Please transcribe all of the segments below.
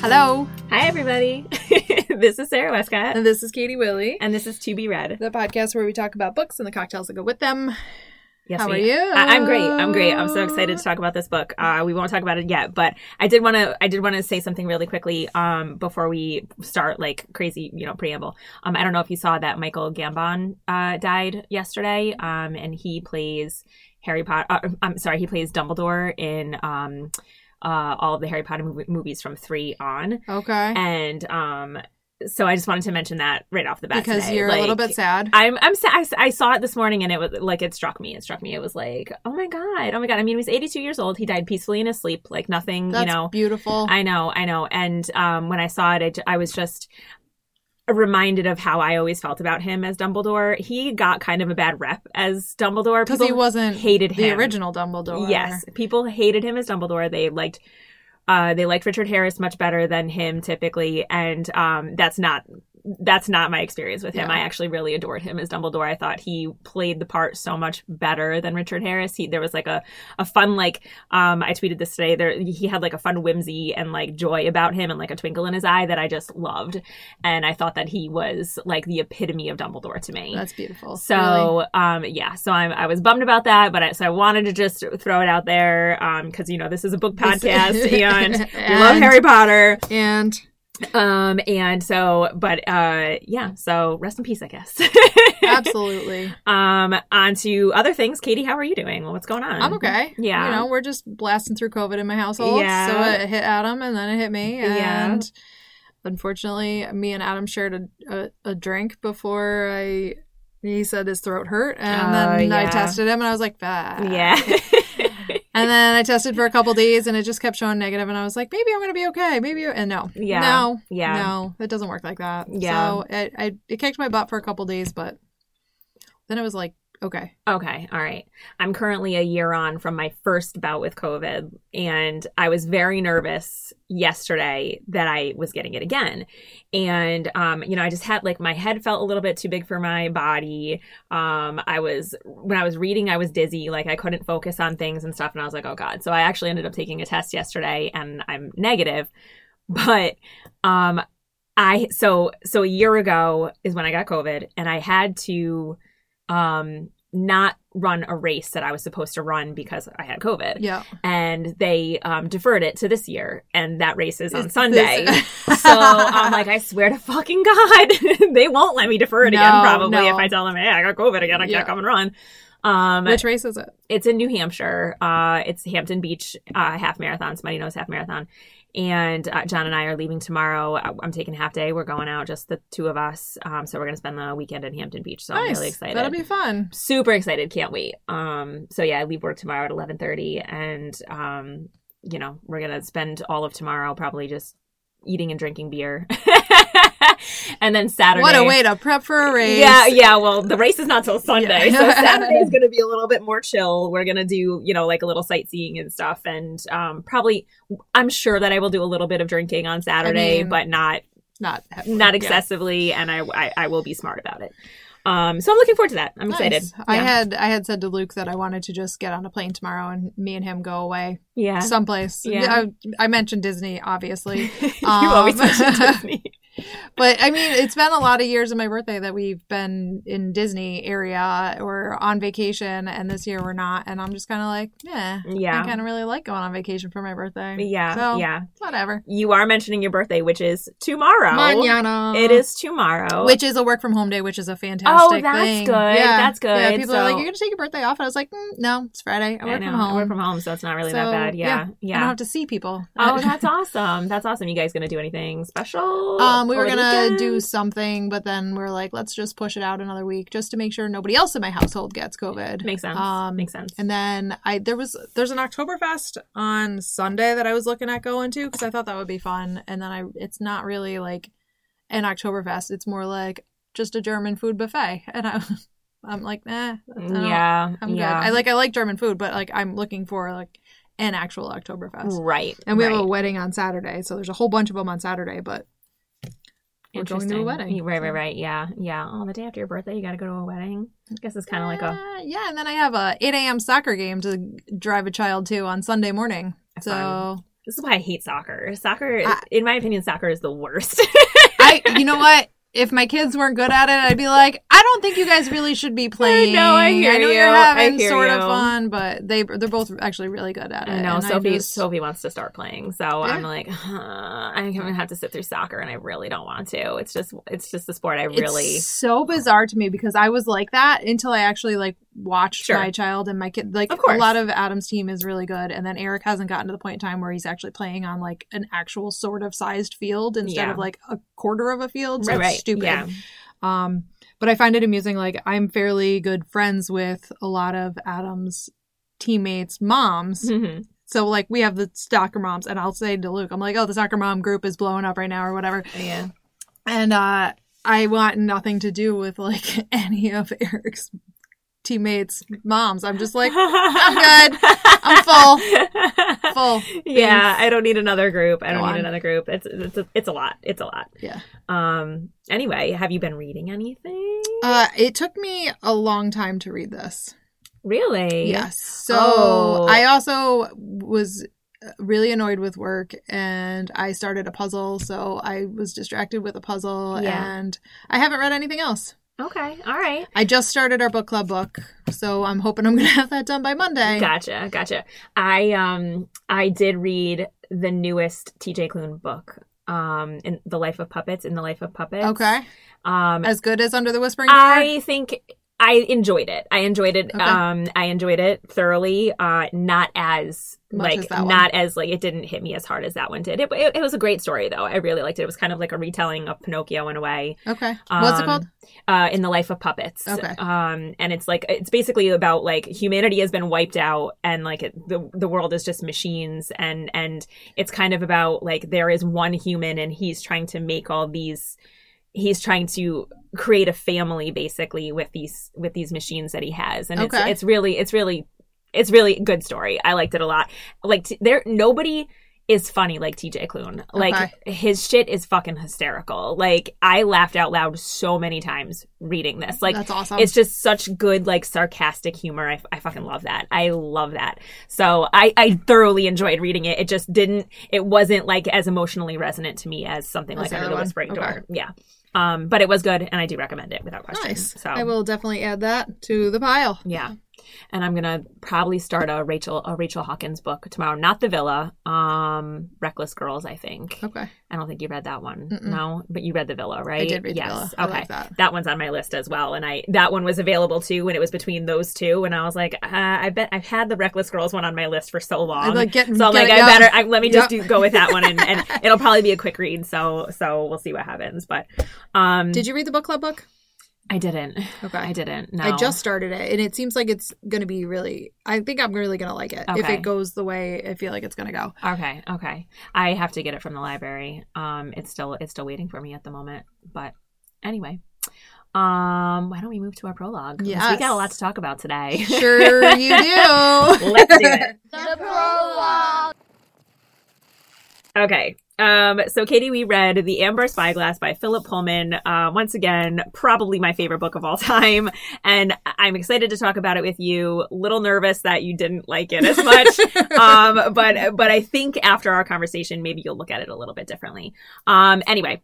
Hello. Hi, everybody. This is Sara Westcott. And this is Katie Willey. And this is To Be Read, the podcast where we talk about books and the cocktails that go with them. Yes, how are you? I'm great. I'm so excited to talk about this book. We won't talk about it yet, but I did want to say something really quickly before we start, like, crazy, preamble. I don't know if you saw that Michael Gambon died yesterday, and he plays Harry Potter. I'm sorry, he plays Dumbledore in all of the Harry Potter movies from 3 on. Okay, and so I just wanted to mention that right off the bat because today. You're like, a little bit sad. I'm sad. I saw it this morning and it was like it struck me. It was like, oh my god. I mean, he was 82 years old. He died peacefully in his sleep, like nothing. That's beautiful. I know. And when I saw it, I was just reminded of how I always felt about him as Dumbledore. He got kind of a bad rep as Dumbledore because he wasn't the original Dumbledore. Yes, people hated him as Dumbledore. They liked Richard Harris much better than him typically, and that's not my experience with him. Yeah. I actually really adored him as Dumbledore. I thought he played the part so much better than Richard Harris. There was like a fun, like, I tweeted this today, he had like a fun whimsy and like joy about him and like a twinkle in his eye that I just loved. And I thought that he was like the epitome of Dumbledore to me. That's beautiful. So, really? So I was bummed about that, but I wanted to just throw it out there because, this is a book podcast and we love Harry Potter. So rest in peace, I guess. Absolutely. On to other things. Katie, how are you doing? What's going on? I'm okay. Yeah. We're just blasting through COVID in my household. Yeah. So it hit Adam and then it hit me. And unfortunately, me and Adam shared a drink before he said his throat hurt. And then I tested him and I was like, bah. Yeah. And then I tested for a couple days, and it just kept showing negative, and I was like, maybe I'm going to be okay. No, it doesn't work like that. Yeah. So it kicked my butt for a couple days, but then it was like, okay. All right. I'm currently a year on from my first bout with COVID, and I was very nervous yesterday that I was getting it again. And, I just had, like, my head felt a little bit too big for my body. When I was reading, I was dizzy. Like, I couldn't focus on things and stuff, and I was like, oh, God. So I actually ended up taking a test yesterday, and I'm negative. But so a year ago is when I got COVID, and I had to not run a race that I was supposed to run because I had COVID. Yeah. And they deferred it to this year, and that race is on Sunday. So I'm like, I swear to fucking God, they won't let me defer it again probably if I tell them, hey, I got COVID again, I can't come and run. Which race is it? It's in New Hampshire. It's Hampton Beach Half Marathon, Smutty Nose Half Marathon. And John and I are leaving tomorrow. I'm taking half day. We're going out, just the two of us. So we're going to spend the weekend in Hampton Beach. So nice. I'm really excited. That'll be fun. Super excited. Can't wait. I leave work tomorrow at 11:30. And, we're going to spend all of tomorrow probably just eating and drinking beer. And then Saturday. What a way to prep for a race. Yeah. Well, the race is not till Sunday. Yeah. So Saturday is going to be a little bit more chill. We're going to do, like a little sightseeing and stuff. And probably, I'm sure that I will do a little bit of drinking on Saturday, but not excessively. Yeah. And I will be smart about it. So I'm looking forward to that. I'm excited. Yeah. I had said to Luke that I wanted to just get on a plane tomorrow and me and him go away. Yeah. Someplace. Yeah. I mentioned Disney, obviously. You always mention Disney. But, it's been a lot of years of my birthday that we've been in Disney area or on vacation, and this year we're not. And I'm just kind of like, I kind of really like going on vacation for my birthday. Yeah, so, whatever. You are mentioning your birthday, which is tomorrow. Mañana. It is tomorrow. Which is a work from home day, which is a fantastic thing. Oh, that's good. Yeah. That's good. Yeah, people are like, you're going to take your birthday off? And I was like, no, it's Friday. I work from home, so it's not really that bad. Yeah. I don't have to see people. Oh, that's awesome. That's awesome. You guys going to do anything special? We were going to do something, but then we were like, let's just push it out another week just to make sure nobody else in my household gets COVID. Makes sense. And then there's an Oktoberfest on Sunday that I was looking at going to because I thought that would be fun. And then it's not really like an Oktoberfest. It's more like just a German food buffet. And I'm like, nah. I'm good. I like German food, but like I'm looking for like an actual Oktoberfest. Right. And we have a wedding on Saturday. So there's a whole bunch of them on Saturday, but. We're going to a wedding. Right. Yeah. Oh, the day after your birthday, you got to go to a wedding. I guess it's kind of like a... Yeah, and then I have a 8 a.m. soccer game to drive a child to on Sunday morning. So... This is why I hate soccer. In my opinion, soccer is the worst. You know what? If my kids weren't good at it, I'd be like, I don't think you guys really should be playing. No, I hear you. I know you're having sort of fun, but they're both actually really good at it. I know. Sophie wants to start playing, so yeah. I'm like, I'm gonna have to sit through soccer, and I really don't want to. It's just a sport I really. It's so bizarre to me because I was like that until I actually watched my child and my kid. Like a lot of Adam's team is really good, and then Eric hasn't gotten to the point in time where he's actually playing on an actual sort of sized field instead of a quarter of a field. So right. Stupid. Yeah. But I find it amusing. I'm fairly good friends with a lot of Adam's teammates' moms. Mm-hmm. So we have the soccer moms, and I'll say to Luke, I'm like, oh, the soccer mom group is blowing up right now or whatever. Yeah. And I want nothing to do with any of Eric's teammates' moms. I'm just like, I'm good. I'm full. Yeah, I don't need another group. It's a lot. It's a lot. Yeah. Anyway, have you been reading anything? It took me a long time to read this. Really? Yes. So I also was really annoyed with work, and I started a puzzle, so I was distracted with a puzzle, and I haven't read anything else. Okay. All right. I just started our book club book, so I'm hoping I'm going to have that done by Monday. Gotcha. I did read the newest T.J. Klune book, In the Life of Puppets. Okay. As good as Under the Whispering Door? I think I enjoyed it. Okay. I enjoyed it thoroughly. Not as it didn't hit me as hard as that one did. It was a great story though. I really liked it. It was kind of like a retelling of Pinocchio in a way. Okay. What's it called? In the Life of Puppets. Okay. And it's basically about humanity has been wiped out, and the world is just machines, and it's kind of about there is one human, and he's trying to create a family basically with these machines that he has, and okay. It's really a good story. I liked it a lot. Nobody is funny like T.J. Klune. His shit is fucking hysterical. I laughed out loud so many times reading this. That's awesome. It's just such good, sarcastic humor. I fucking love that. I love that. So I thoroughly enjoyed reading it. It just didn't... It wasn't, as emotionally resonant to me as something like Under the Whispering Door. Yeah. But it was good, and I do recommend it without question. Nice. So I will definitely add that to the pile. Yeah. And I'm gonna probably start a Rachel Hawkins book tomorrow. Not The Villa, Reckless Girls, I think. Okay. I don't think you read that one. Mm-mm. No, but you read The Villa, right? I did read The Villa. Okay, like that one's on my list as well. And that one was available too, and it was between those two. And I was like, I bet I've had the Reckless Girls one on my list for so long. Let me just go with that one, and it'll probably be a quick read. So we'll see what happens. But did you read the book club book? I didn't. Okay. I didn't. No. I just started it, and it seems like it's going to be really... I think I'm really going to like it. Okay. If it goes the way I feel like it's going to go. Okay. I have to get it from the library. It's still waiting for me at the moment. But anyway, why don't we move to our prologue? Yes. We got a lot to talk about today. Sure you do. Let's do it. The prologue. Okay. So, Katie, we read The Amber Spyglass by Philip Pullman. Once again, probably my favorite book of all time. And I'm excited to talk about it with you. Little nervous that you didn't like it as much. But I think after our conversation, maybe you'll look at it a little bit differently. Anyway.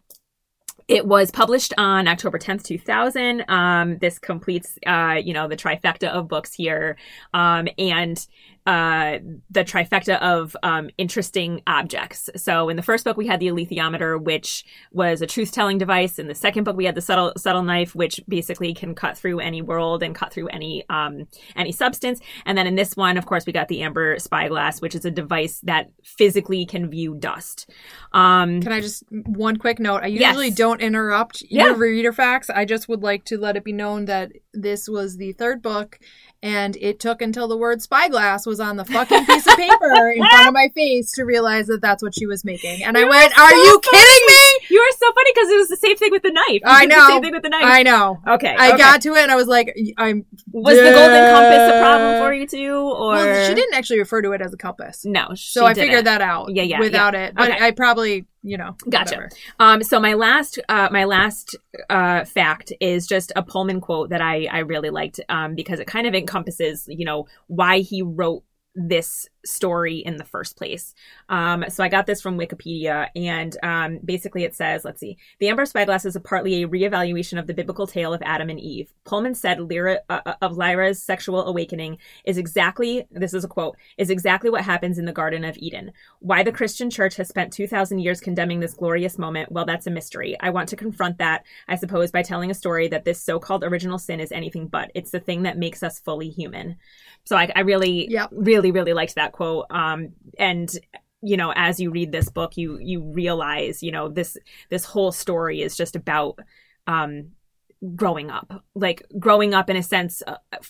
It was published on October 10th, 2000. This completes, the trifecta of books here, and the trifecta of interesting objects. So in the first book, we had the alethiometer, which was a truth-telling device. In the second book, we had the subtle knife, which basically can cut through any world and cut through any substance. And then in this one, of course, we got the amber spyglass, which is a device that physically can view dust. Can I just one quick note? I usually don't interrupt your reader facts. I just would like to let it be known that this was the third book, and it took until the word spyglass was on the fucking piece of paper in front of my face to realize that that's what she was making. And I went, are you kidding me? You were so funny because it was the same thing with the knife. I know. Okay. I got to it and I was like, Was the Golden Compass a problem for you too? Or... Well, she didn't actually refer to it as a compass. No, so I figured that out without it. But okay. I probably... Gotcha. Whatever. So my last fact is just a Pullman quote that I really liked because it kind of encompasses, why he wrote this story in the first place. So I got this from Wikipedia, and basically it says, let's see, The Amber Spyglass is partly a reevaluation of the biblical tale of Adam and Eve. Pullman said Lyra's sexual awakening is exactly, this is a quote, is exactly what happens in the Garden of Eden. Why the Christian church has spent 2,000 years condemning this glorious moment, well, that's a mystery. I want to confront that, I suppose, by telling a story that this so-called original sin is anything but. It's the thing that makes us fully human. So I really liked that quote. And, you know, as you read this book, you realize, you know, this whole story is just about growing up, like growing up in a sense,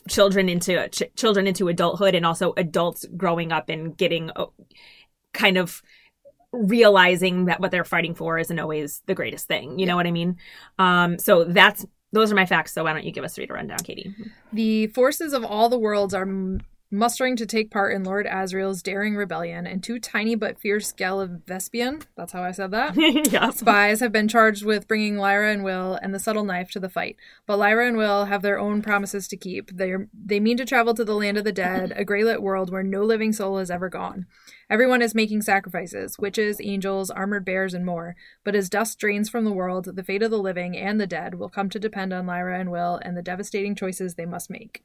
children into adulthood, and also adults growing up and getting kind of realizing that what they're fighting for isn't always the greatest thing. You know what I mean? So those are my facts. So why don't you give us a rundown, Katie? The forces of all the worlds are mustering to take part in Lord Asriel's daring rebellion, and two tiny but fierce Vespian, that's how I said that, spies have been charged with bringing Lyra and Will and the subtle knife to the fight. But Lyra and Will have their own promises to keep. They mean to travel to the land of the dead, a grey-lit world where no living soul has ever gone. Everyone is making sacrifices, witches, angels, armored bears, and more. But as dust drains from the world, the fate of the living and the dead will come to depend on Lyra and Will and the devastating choices they must make.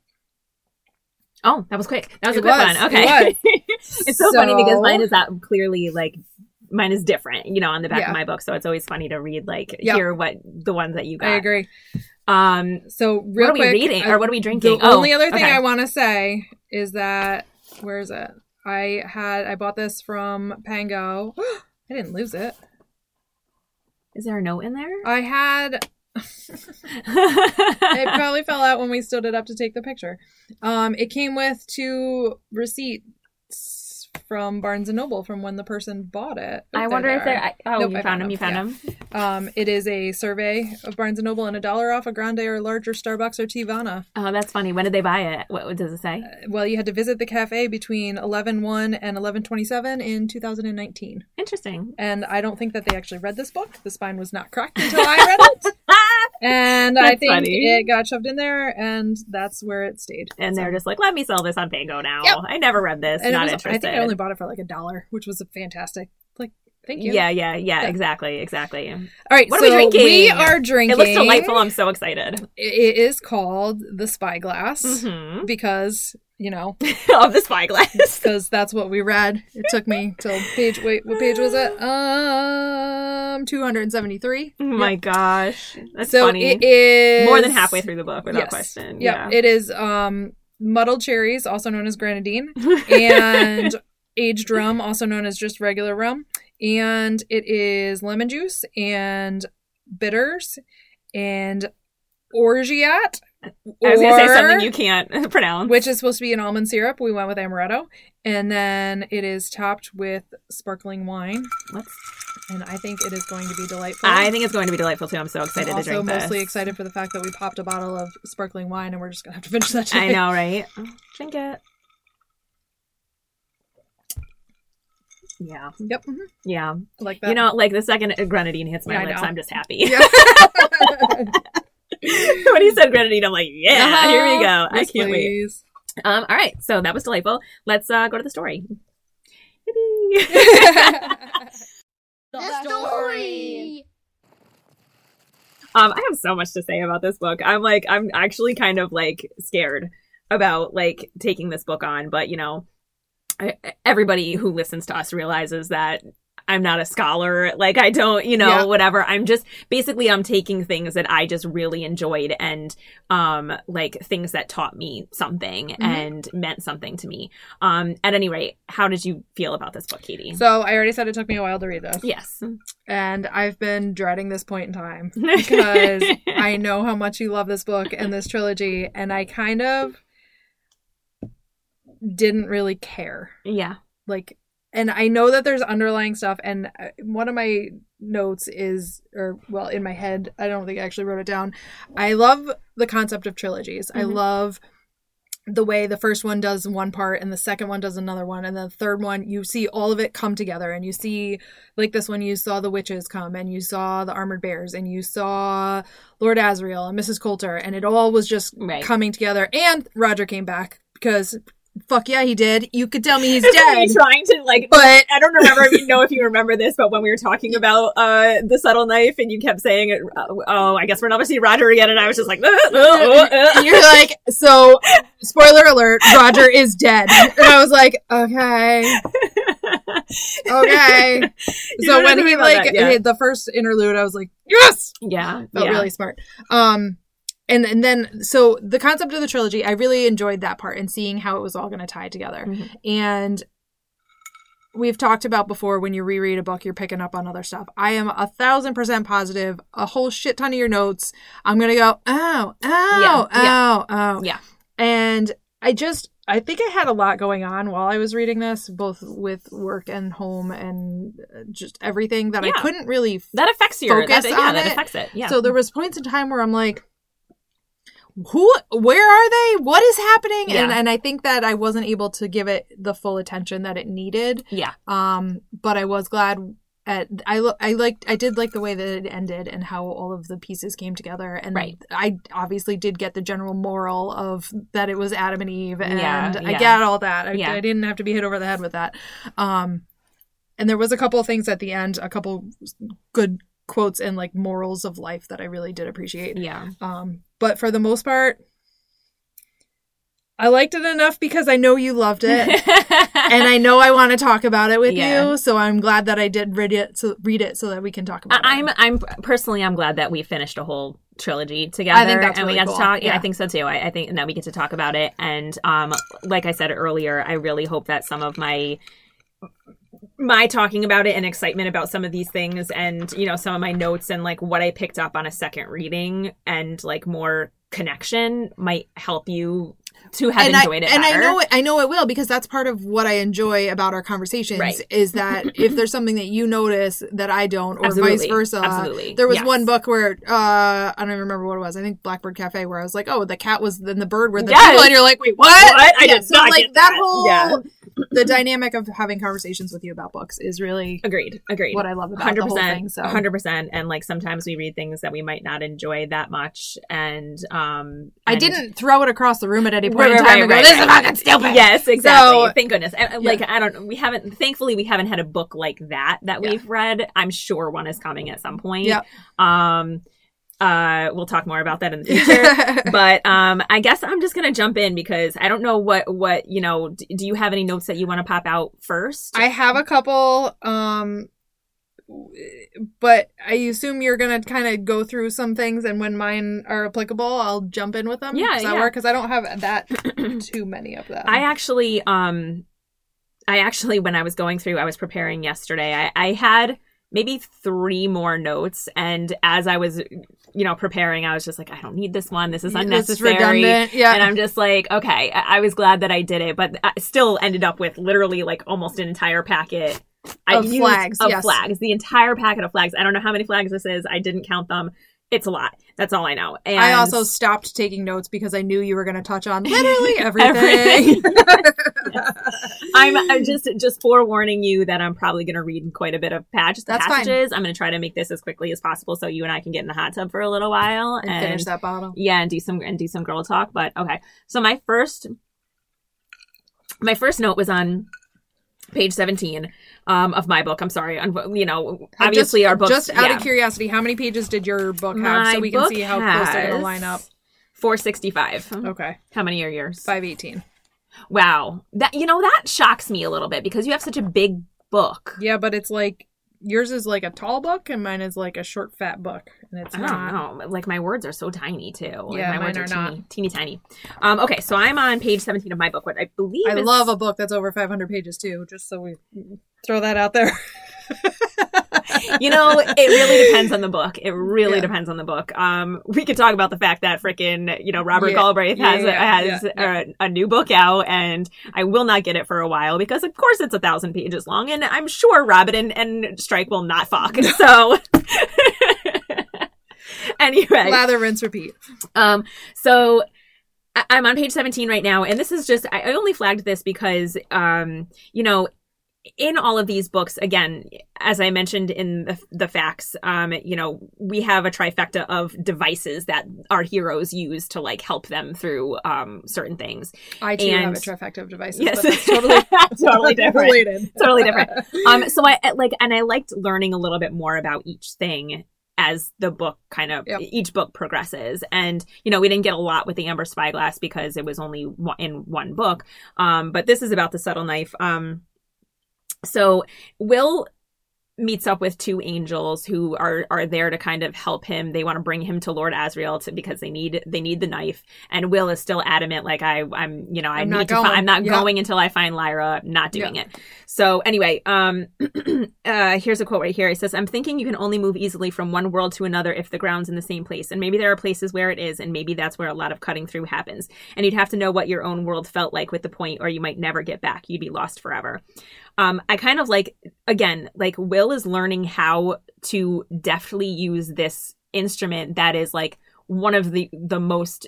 Oh, that was quick. That was a quick one. Okay. It's so funny because mine is that clearly, like, mine is different, you know, on the back of my book. So it's always funny to read, like, hear what the ones that you got. I agree. So real quick. What are we reading or what are we drinking? The only other thing I want to say is that, where is it? I bought this from Pango. I didn't lose it. Is there a note in there? It probably fell out when we stood it up to take the picture. It came with two receipts from Barnes and Noble from when the person bought it. I wonder if they're... You found them. It is a survey of Barnes and Noble and $1 off a grande or larger Starbucks or Teavana. Oh, that's funny. When did they buy it? What does it say? Well, you had to visit the cafe between 11/1 and 11/27 in 2019. Interesting. And I don't think that they actually read this book. The spine was not cracked until I read it. And that's funny. It got shoved in there, and that's where it stayed. And they're just like, let me sell this on Pango now. Yep. I never read this. And not interested. I think I only bought it for like $1, which was fantastic. Like, thank you. Yeah. Exactly. All right. What are we drinking? We are drinking. It looks delightful. I'm so excited. It is called The Spyglass because, you know. Of The Spyglass. Because that's what we read. It took me till page, what page was it? 273. Oh my gosh. That's funny. It is more than halfway through the book without question. Yeah. It is muddled cherries, also known as grenadine, and aged rum, also known as just regular rum, and it is lemon juice and bitters and orgeat. I was going to say something you can't pronounce. Which is supposed to be an almond syrup. We went with amaretto. And then it is topped with sparkling wine. And I think it is going to be delightful. I think it's going to be delightful, too. I'm so excited to drink this. I'm also mostly excited for the fact that we popped a bottle of sparkling wine, and we're just going to have to finish that today. I know, right? Drink it. Yeah. Yep. Mm-hmm. Yeah. I like that. You know, like the second grenadine hits my lips, I'm just happy. Yeah. When he said grenadine, I'm like, here we go. Yes, I can't wait. All right. So that was delightful. Let's go to the story. The story. I have so much to say about this book. I'm actually kind of like scared about like taking this book on, but you know, everybody who listens to us realizes that I'm not a scholar. Like, I don't, you know, whatever. I'm just, basically, I'm taking things that I just really enjoyed and, like, things that taught me something and meant something to me. At any rate, how did you feel about this book, Katie? So, I already said it took me a while to read this. Yes. And I've been dreading this point in time because I know how much you love this book and this trilogy, and I kind of didn't really care. Yeah. Like... And I know that there's underlying stuff, and one of my notes is, in my head, I don't think I actually wrote it down. I love the concept of trilogies. I love the way the first one does one part, and the second one does another one, and the third one, you see all of it come together, and you see, like this one, you saw the witches come, and you saw the armored bears, and you saw Lord Asriel and Mrs. Coulter, and it all was just coming together, and Roger came back, because... Fuck yeah, he did. You could tell me he's dead. Trying to, like, but I don't remember, you know, if you remember this, but when we were talking about The Subtle Knife and you kept saying, oh, I guess we're not going to see Roger again. And I was just like, You're like, so, spoiler alert, Roger is dead. And I was like, okay. So when he, like, hit the first interlude, I was like, yes! Yeah. Felt really smart. And then, so the concept of the trilogy, I really enjoyed that part and seeing how it was all going to tie together. Mm-hmm. And we've talked about before, when you reread a book, you're picking up on other stuff. I am 1,000% positive, a whole shit ton of your notes, I'm going to go, oh. Yeah. And I think I had a lot going on while I was reading this, both with work and home and just everything that I couldn't really focus on it. Yeah. So there was points in time where I'm like, where are they? What is happening? Yeah. And I think that I wasn't able to give it the full attention that it needed. Yeah. But I was glad I did like the way that it ended and how all of the pieces came together. And I obviously did get the general moral of that it was Adam and Eve, and I got all that. I didn't have to be hit over the head with that. And there was a couple of things at the end, a couple good quotes and like morals of life that I really did appreciate. Yeah. But for the most part, I liked it enough because I know you loved it, and I know I want to talk about it with you. So I'm glad that I did read it so that we can talk about it. I'm glad that we finished a whole trilogy together. I think that's really cool. To talk. Yeah, I think so too. I think now we get to talk about it, and like I said earlier, I really hope that some of my talking about it and excitement about some of these things and, you know, some of my notes and like what I picked up on a second reading and like more connection might help you to have enjoyed it better. And I know it will, because that's part of what I enjoy about our conversations is that if there's something that you notice that I don't, or vice versa. Absolutely. There was one book where, I don't even remember what it was. I think Blackbird Cafe, where I was like, oh, the cat was, then the bird were the people. And you're like, wait, what? I did not get that whole the dynamic of having conversations with you about books is really agreed. What I love about 100%, the whole thing. So 100%. And like sometimes we read things that we might not enjoy that much. And I didn't throw it across the room at any point in time and go, "This is fucking stupid." Yes, exactly. So, thank goodness. Thankfully, we haven't had a book like that we've read. I'm sure one is coming at some point. Yeah. We'll talk more about that in the future, but I guess I'm just gonna jump in because I don't know what you know. Do you have any notes that you want to pop out first? I have a couple, but I assume you're gonna kind of go through some things, and when mine are applicable, I'll jump in with them. Yeah, does that work? Because I don't have that too many of them. I actually, when I was going through, I was preparing yesterday. I had maybe 3 more notes, and as I was, you know, preparing, I was just like, I don't need this one. This is unnecessary. It's redundant. Yeah. And I'm just like, okay, I was glad that I did it, but I still ended up with literally like almost an entire packet of flags. The entire packet of flags. I don't know how many flags this is. I didn't count them. It's a lot. That's all I know. And I also stopped taking notes because I knew you were going to touch on literally everything. I'm just forewarning you that I'm probably going to read quite a bit of passages. Fine. I'm going to try to make this as quickly as possible so you and I can get in the hot tub for a little while and finish that bottle. Yeah, and do some girl talk. But okay, so my first note was on page 17 of my book. I'm sorry. You know, obviously our book. Just out of curiosity, how many pages did your book have so we can see how close they're going to line up? 465. Okay. How many are yours? 518. Wow. That shocks me a little bit because you have such a big book. Yeah, but it's like yours is like a tall book and mine is like a short, fat book. And it's I don't know. Like my words are so tiny too. Yeah, like my words are not teeny tiny. Okay, so I'm on page 17 of my book. What I believe I love a book that's over 500 pages too. Just so we throw that out there. You know, it really depends on the book. We could talk about the fact that frickin', you know, Robert Galbraith has a new book out, and I will not get it for a while because, of course, it's 1,000 pages long, and I'm sure Robin and Strike will not fuck. So, anyway, lather, rinse, repeat. So I'm on page 17 right now, and this is just I only flagged this because, you know. in all of these books, again, as I mentioned in the facts, we have a trifecta of devices that our heroes use to like help them through certain things. I too have a trifecta of devices, yes. But it's totally different. Related. Totally different. So I liked learning a little bit more about each thing as the book kind of, yep. Each book progresses. And, we didn't get a lot with The Amber Spyglass because it was only in one book. But this is about the subtle knife. So Will meets up with two angels who are there to kind of help him. They want to bring him to Lord Asriel because they need the knife. And Will is still adamant, like I'm not going until I find Lyra. Not doing it. So anyway, here's a quote right here. He says, "I'm thinking you can only move easily from one world to another if the ground's in the same place. And maybe there are places where it is, and maybe that's where a lot of cutting through happens. And you'd have to know what your own world felt like with the point, or you might never get back. You'd be lost forever." I kind of Will is learning how to deftly use this instrument that is like one of the most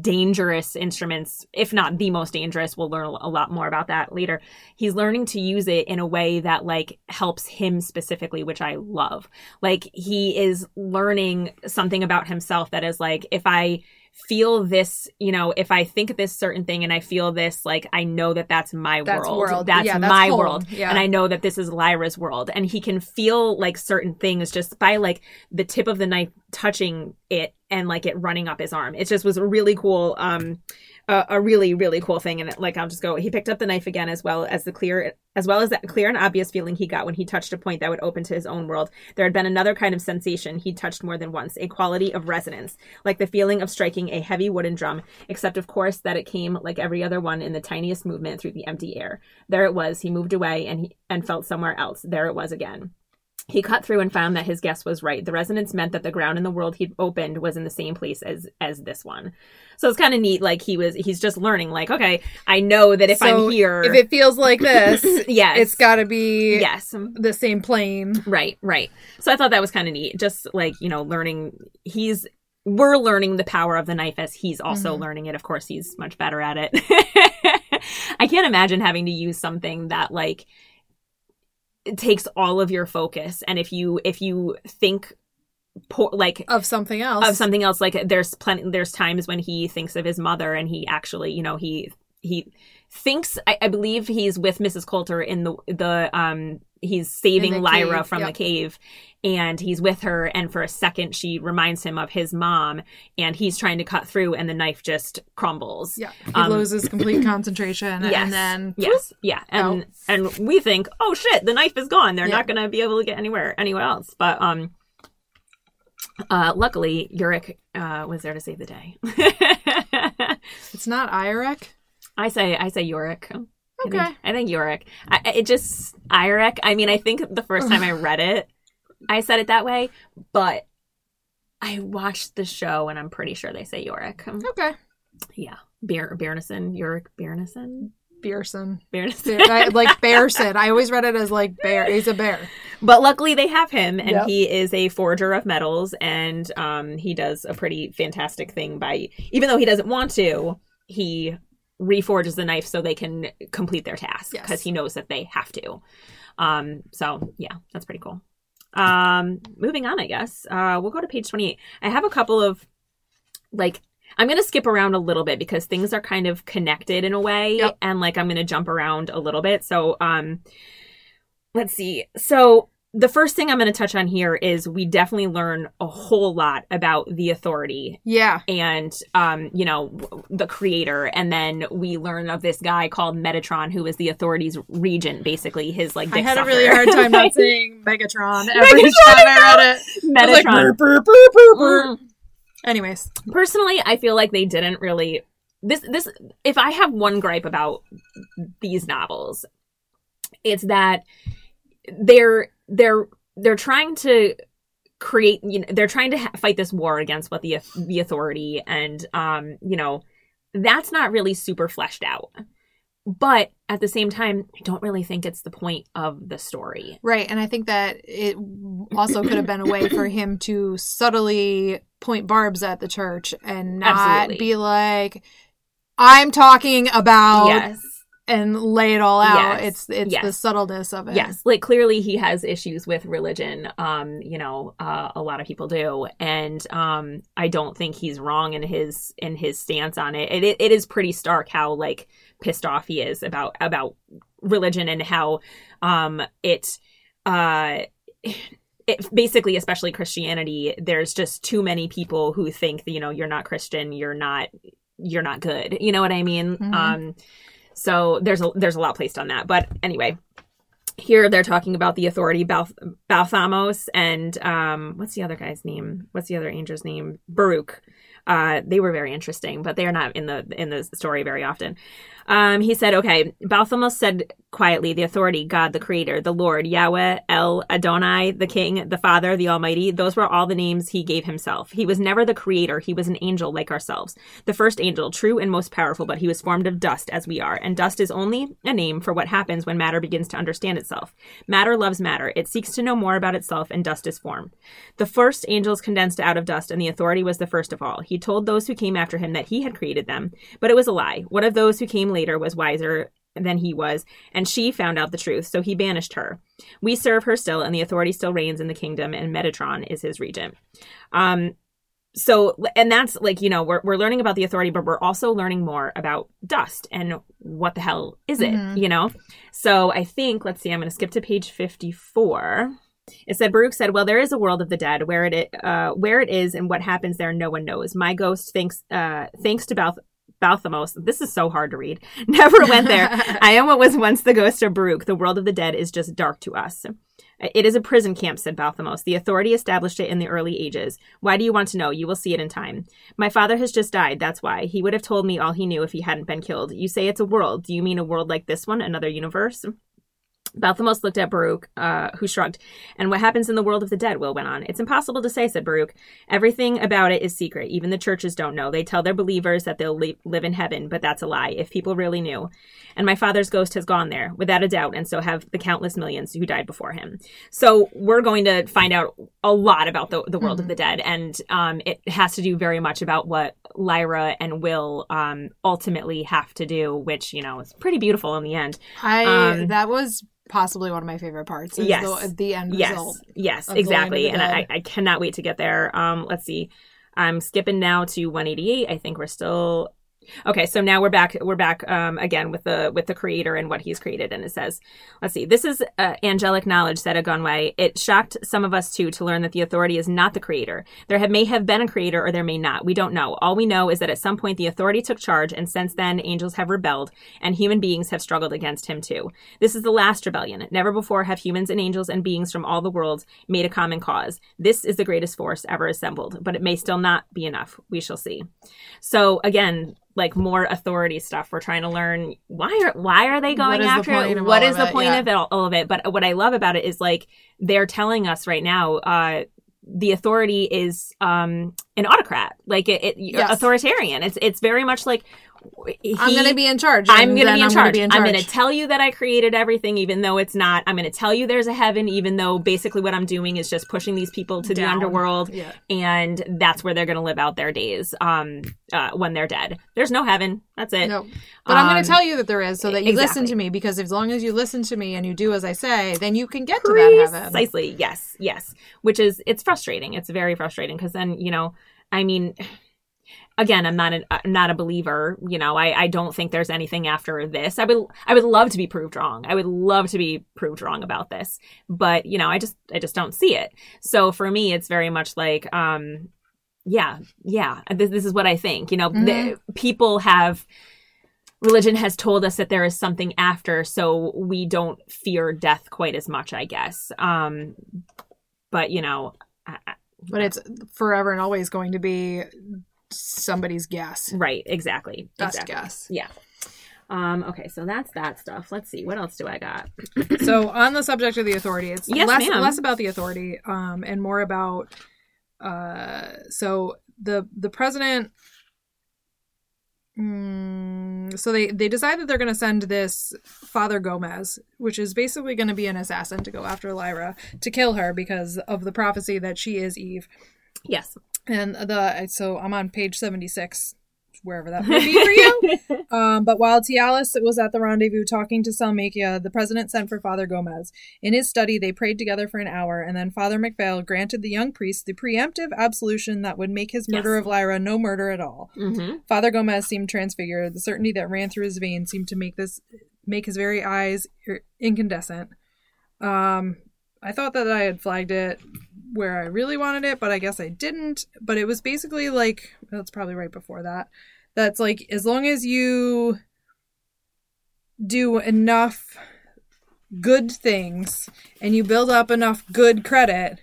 dangerous instruments, if not the most dangerous. We'll learn a lot more about that later. He's learning to use it in a way that like helps him specifically, which I love. Like he is learning something about himself that is like, if I feel this, if I think this certain thing and I feel this, like I know that that's my world. That's my world. Yeah. And I know that this is Lyra's world. And he can feel like certain things just by like the tip of the knife touching it and like it running up his arm. It just was really cool. A really, really cool thing. And he picked up the knife again, as well as that clear and obvious feeling he got when he touched a point that would open to his own world. There had been another kind of sensation he'd touched more than once, a quality of resonance, like the feeling of striking a heavy wooden drum, except of course that it came like every other one in the tiniest movement through the empty air. There it was. He moved away and felt somewhere else. There it was again. He cut through and found that his guess was right. The resonance meant that the ground in the world he'd opened was in the same place as this one. So it's kind of neat. Like he's just learning like, okay, I know that if I'm here. If it feels like this, yes, it's got to be the same plane. Right. So I thought that was kind of neat. Just like, learning. We're learning the power of the knife as he's also learning it. Of course, he's much better at it. I can't imagine having to use something that like, it takes all of your focus, and if you think of something else, like there's times when he thinks of his mother, and he actually he thinks I believe he's with Mrs. Coulter in the he's saving Lyra cave. From the cave, and he's with her, and for a second she reminds him of his mom, and he's trying to cut through, and the knife just crumbles. Yeah, he loses complete concentration, yes, and then yes, yeah, and and we think, oh shit, the knife is gone. They're not going to be able to get anywhere else. But luckily, Yurik was there to save the day. It's not Yurik. I say Yurik. Okay. I think Yurik. Yurik. I mean, I think the first time I read it, I said it that way, but I watched the show and I'm pretty sure they say Yurik. Okay. Yeah. Bjarnason. Yurik Bjarnason. Bjarnason. Like Bear said. I always read it as like bear. He's a bear. But luckily they have him, and he is a forger of metals, and he does a pretty fantastic thing by, even though he doesn't want to, he reforges the knife so they can complete their task because he knows that they have to. So yeah, that's pretty cool. Moving on, I guess. We'll go to page 28. I have a couple of I'm going to skip around a little bit because things are kind of connected in a way, and I'm going to jump around a little bit. So let's see. So the first thing I'm going to touch on here is we definitely learn a whole lot about the authority. Yeah. And, the creator. And then we learn of this guy called Metatron, who is the authority's regent, basically. His, like, dick I had sucker. A really hard time not saying Megatron every time I read it. Metatron. Anyways. Personally, I feel like they didn't really... This. If I have one gripe about these novels, it's that they're trying to create, they're trying to fight this war against what the authority, and that's not really super fleshed out. But at the same time, I don't really think it's the point of the story. Right. And I think that it also could have been a way for him to subtly point barbs at the church and not be like, I'm talking about and lay it all out. Yes. It's yes. the subtleness of it. Yes. Like, clearly he has issues with religion. A lot of people do. And I don't think he's wrong in his stance on it. It is pretty stark how, like, pissed off he is about religion and how it basically, especially Christianity, there's just too many people who think, you're not Christian, you're not good. You know what I mean? Mm-hmm. So there's a lot placed on that. But anyway, here they're talking about the authority, Balthamos, and what's the other guy's name? What's the other angel's name? Baruch. They were very interesting, but they are not in the story very often. He said, okay, Balthamos said quietly, the authority, God, the creator, the Lord, Yahweh, El, Adonai, the king, the father, the almighty. Those were all the names he gave himself. He was never the creator. He was an angel like ourselves. The first angel, true and most powerful, but he was formed of dust as we are. And dust is only a name for what happens when matter begins to understand itself. Matter loves matter. It seeks to know more about itself, and dust is formed. The first angels condensed out of dust, and the authority was the first of all. He told those who came after him that he had created them, but it was a lie. One of those who came later was wiser than he was, and she found out the truth, so he banished her. We serve her still, and the authority still reigns in the kingdom, and Metatron is his regent. So, and that's like, we're learning about the authority, but we're also learning more about dust and what the hell is it, mm-hmm. So I think, let's see, I'm going to skip to page 54. It said, Baruch said, well, there is a world of the dead where it is and what happens there. No one knows. My ghost thanks to Balthamos. This is so hard to read. Never went there. I am what was once the ghost of Baruch. The world of the dead is just dark to us. It is a prison camp, said Balthamos. The authority established it in the early ages. Why do you want to know? You will see it in time. My father has just died. That's why. He would have told me all he knew if he hadn't been killed. You say it's a world. Do you mean a world like this one? Another universe? Balthamos looked at Baruch, who shrugged. And what happens in the world of the dead, Will went on. It's impossible to say, said Baruch. Everything about it is secret. Even the churches don't know. They tell their believers that they'll live in heaven, but that's a lie, if people really knew. And my father's ghost has gone there, without a doubt, and so have the countless millions who died before him. So we're going to find out a lot about the world mm-hmm. of the dead, and it has to do very much about what Lyra and Will ultimately have to do, which, is pretty beautiful in the end. That was possibly one of my favorite parts is yes. the end result. Yes, exactly. And I cannot wait to get there. Let's see. I'm skipping now to 188. I think we're still... Okay, so now we're back again with the creator and what he's created. And it says, let's see, this is angelic knowledge, said Agonway. It shocked some of us, too, to learn that the authority is not the creator. There may have been a creator or there may not. We don't know. All we know is that at some point the authority took charge, and since then angels have rebelled and human beings have struggled against him, too. This is the last rebellion. Never before have humans and angels and beings from all the worlds made a common cause. This is the greatest force ever assembled, but it may still not be enough. We shall see. So, again... like more authority stuff. We're trying to learn why are they going after it? What is the point of all of it? But what I love about it is like they're telling us right now the authority is an autocrat, like yes. authoritarian. It's very much like I'm going to be in charge. I'm going to tell you that I created everything, even though it's not. I'm going to tell you there's a heaven, even though basically what I'm doing is just pushing these people to the underworld. Yeah. And that's where they're going to live out their days when they're dead. There's no heaven. That's it. No. But I'm going to tell you that there is so that you listen to me, because as long as you listen to me and you do as I say, then you can get to that heaven. Precisely. Yes. Yes. Which is, it's frustrating. It's very frustrating because then, I mean... Again, I'm not a believer. I don't think there's anything after this. I would love to be proved wrong. I would love to be proved wrong about this. But, I just don't see it. So for me, it's very much like, this is what I think. Mm-hmm. Religion has told us that there is something after, so we don't fear death quite as much, I guess. But it's forever and always going to be... somebody's guess. Right, exactly. Best guess. Yeah. Okay, so that's that stuff. Let's see. What else do I got? So on the subject of the authority, it's less about the authority and more about... so the president... so they decide that they're going to send this Father Gomez, which is basically going to be an assassin to go after Lyra, to kill her because of the prophecy that she is Eve. Yes. And so I'm on page 76 wherever that may be for you. But while Tialis was at the rendezvous talking to Salmakia, the president sent for Father Gomez. In his study, they prayed together for an hour, and then Father MacPhail granted the young priest the preemptive absolution that would make his murder of Lyra no murder at all. Mm-hmm. Father Gomez seemed transfigured. The certainty that ran through his veins seemed to make his very eyes incandescent. I thought that I had flagged it where I really wanted it, but I guess I didn't. But it was basically like, that's probably right before that. That's like, as long as you do enough good things and you build up enough good credit,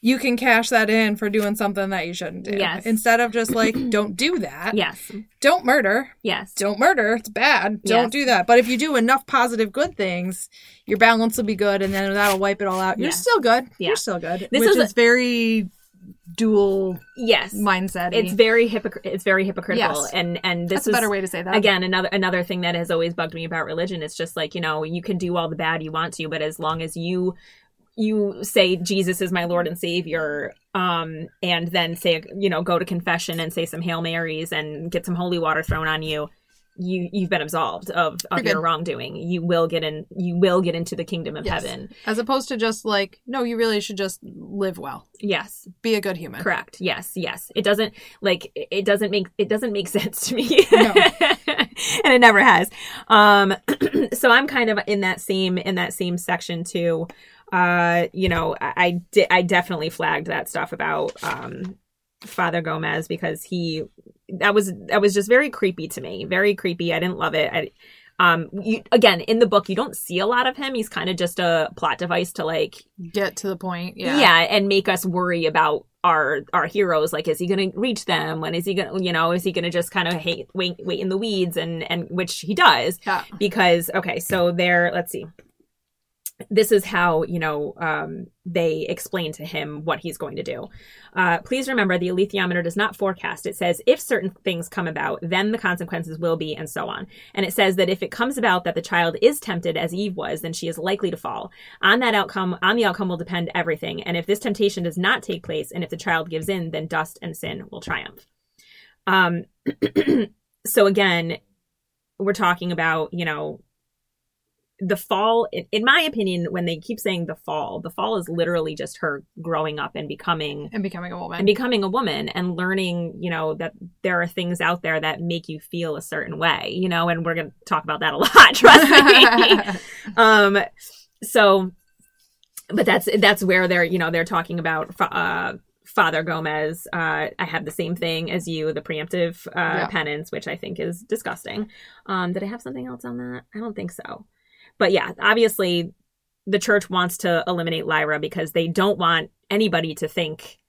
you can cash that in for doing something that you shouldn't do. Yes. Instead of just like, don't do that. Yes. Don't murder. Yes. Don't murder. It's bad. Yes. Don't do that. But if you do enough positive good things, your balance will be good, and then that'll wipe it all out. You're still good. Yeah. You're still good. This is very dual mindset. It's very hypocritical. Yes. And that's a better way to say that. Again, another thing that has always bugged me about religion. It's just like, you know, you can do all the bad you want to, but as long as you say Jesus is my Lord and Savior, and then say, you know, go to confession and say some Hail Marys and get some holy water thrown on you, you've been absolved of your wrongdoing. You will get in. You will get into the kingdom of heaven, as opposed to just like, no, you really should just live well. Yes, be a good human. Correct. Yes, yes. It doesn't make sense to me. No. And it never has. So I'm kind of in that same section too. You know, I definitely flagged that stuff about Father Gomez because that was just very creepy to me. Very creepy. I didn't love it. Again, in the book, you don't see a lot of him. He's kind of just a plot device to like get to the point. Yeah. Yeah. And make us worry about our heroes. Like, is he going to reach them? When is he going to, you know, is he going to just kind of wait in the weeds? And which he does because, okay, so there, let's see. This is how, you know, they explain to him what he's going to do. Please remember, the alethiometer does not forecast. It says if certain things come about, then the consequences will be, and so on. And it says that if it comes about that the child is tempted as Eve was, then she is likely to fall. On the outcome will depend everything. And if this temptation does not take place, and if the child gives in, then dust and sin will triumph. So again, we're talking about, you know, the fall, in my opinion, when they keep saying the fall is literally just her growing up and becoming a woman and learning, you know, that there are things out there that make you feel a certain way, you know, and we're going to talk about that a lot. Trust me. So, but that's where they're talking about, Father Gomez, I had the same thing as you, the preemptive, penance, which I think is disgusting. Did I have something else on that? I don't think so. But yeah, obviously, the church wants to eliminate Lyra because they don't want anybody to think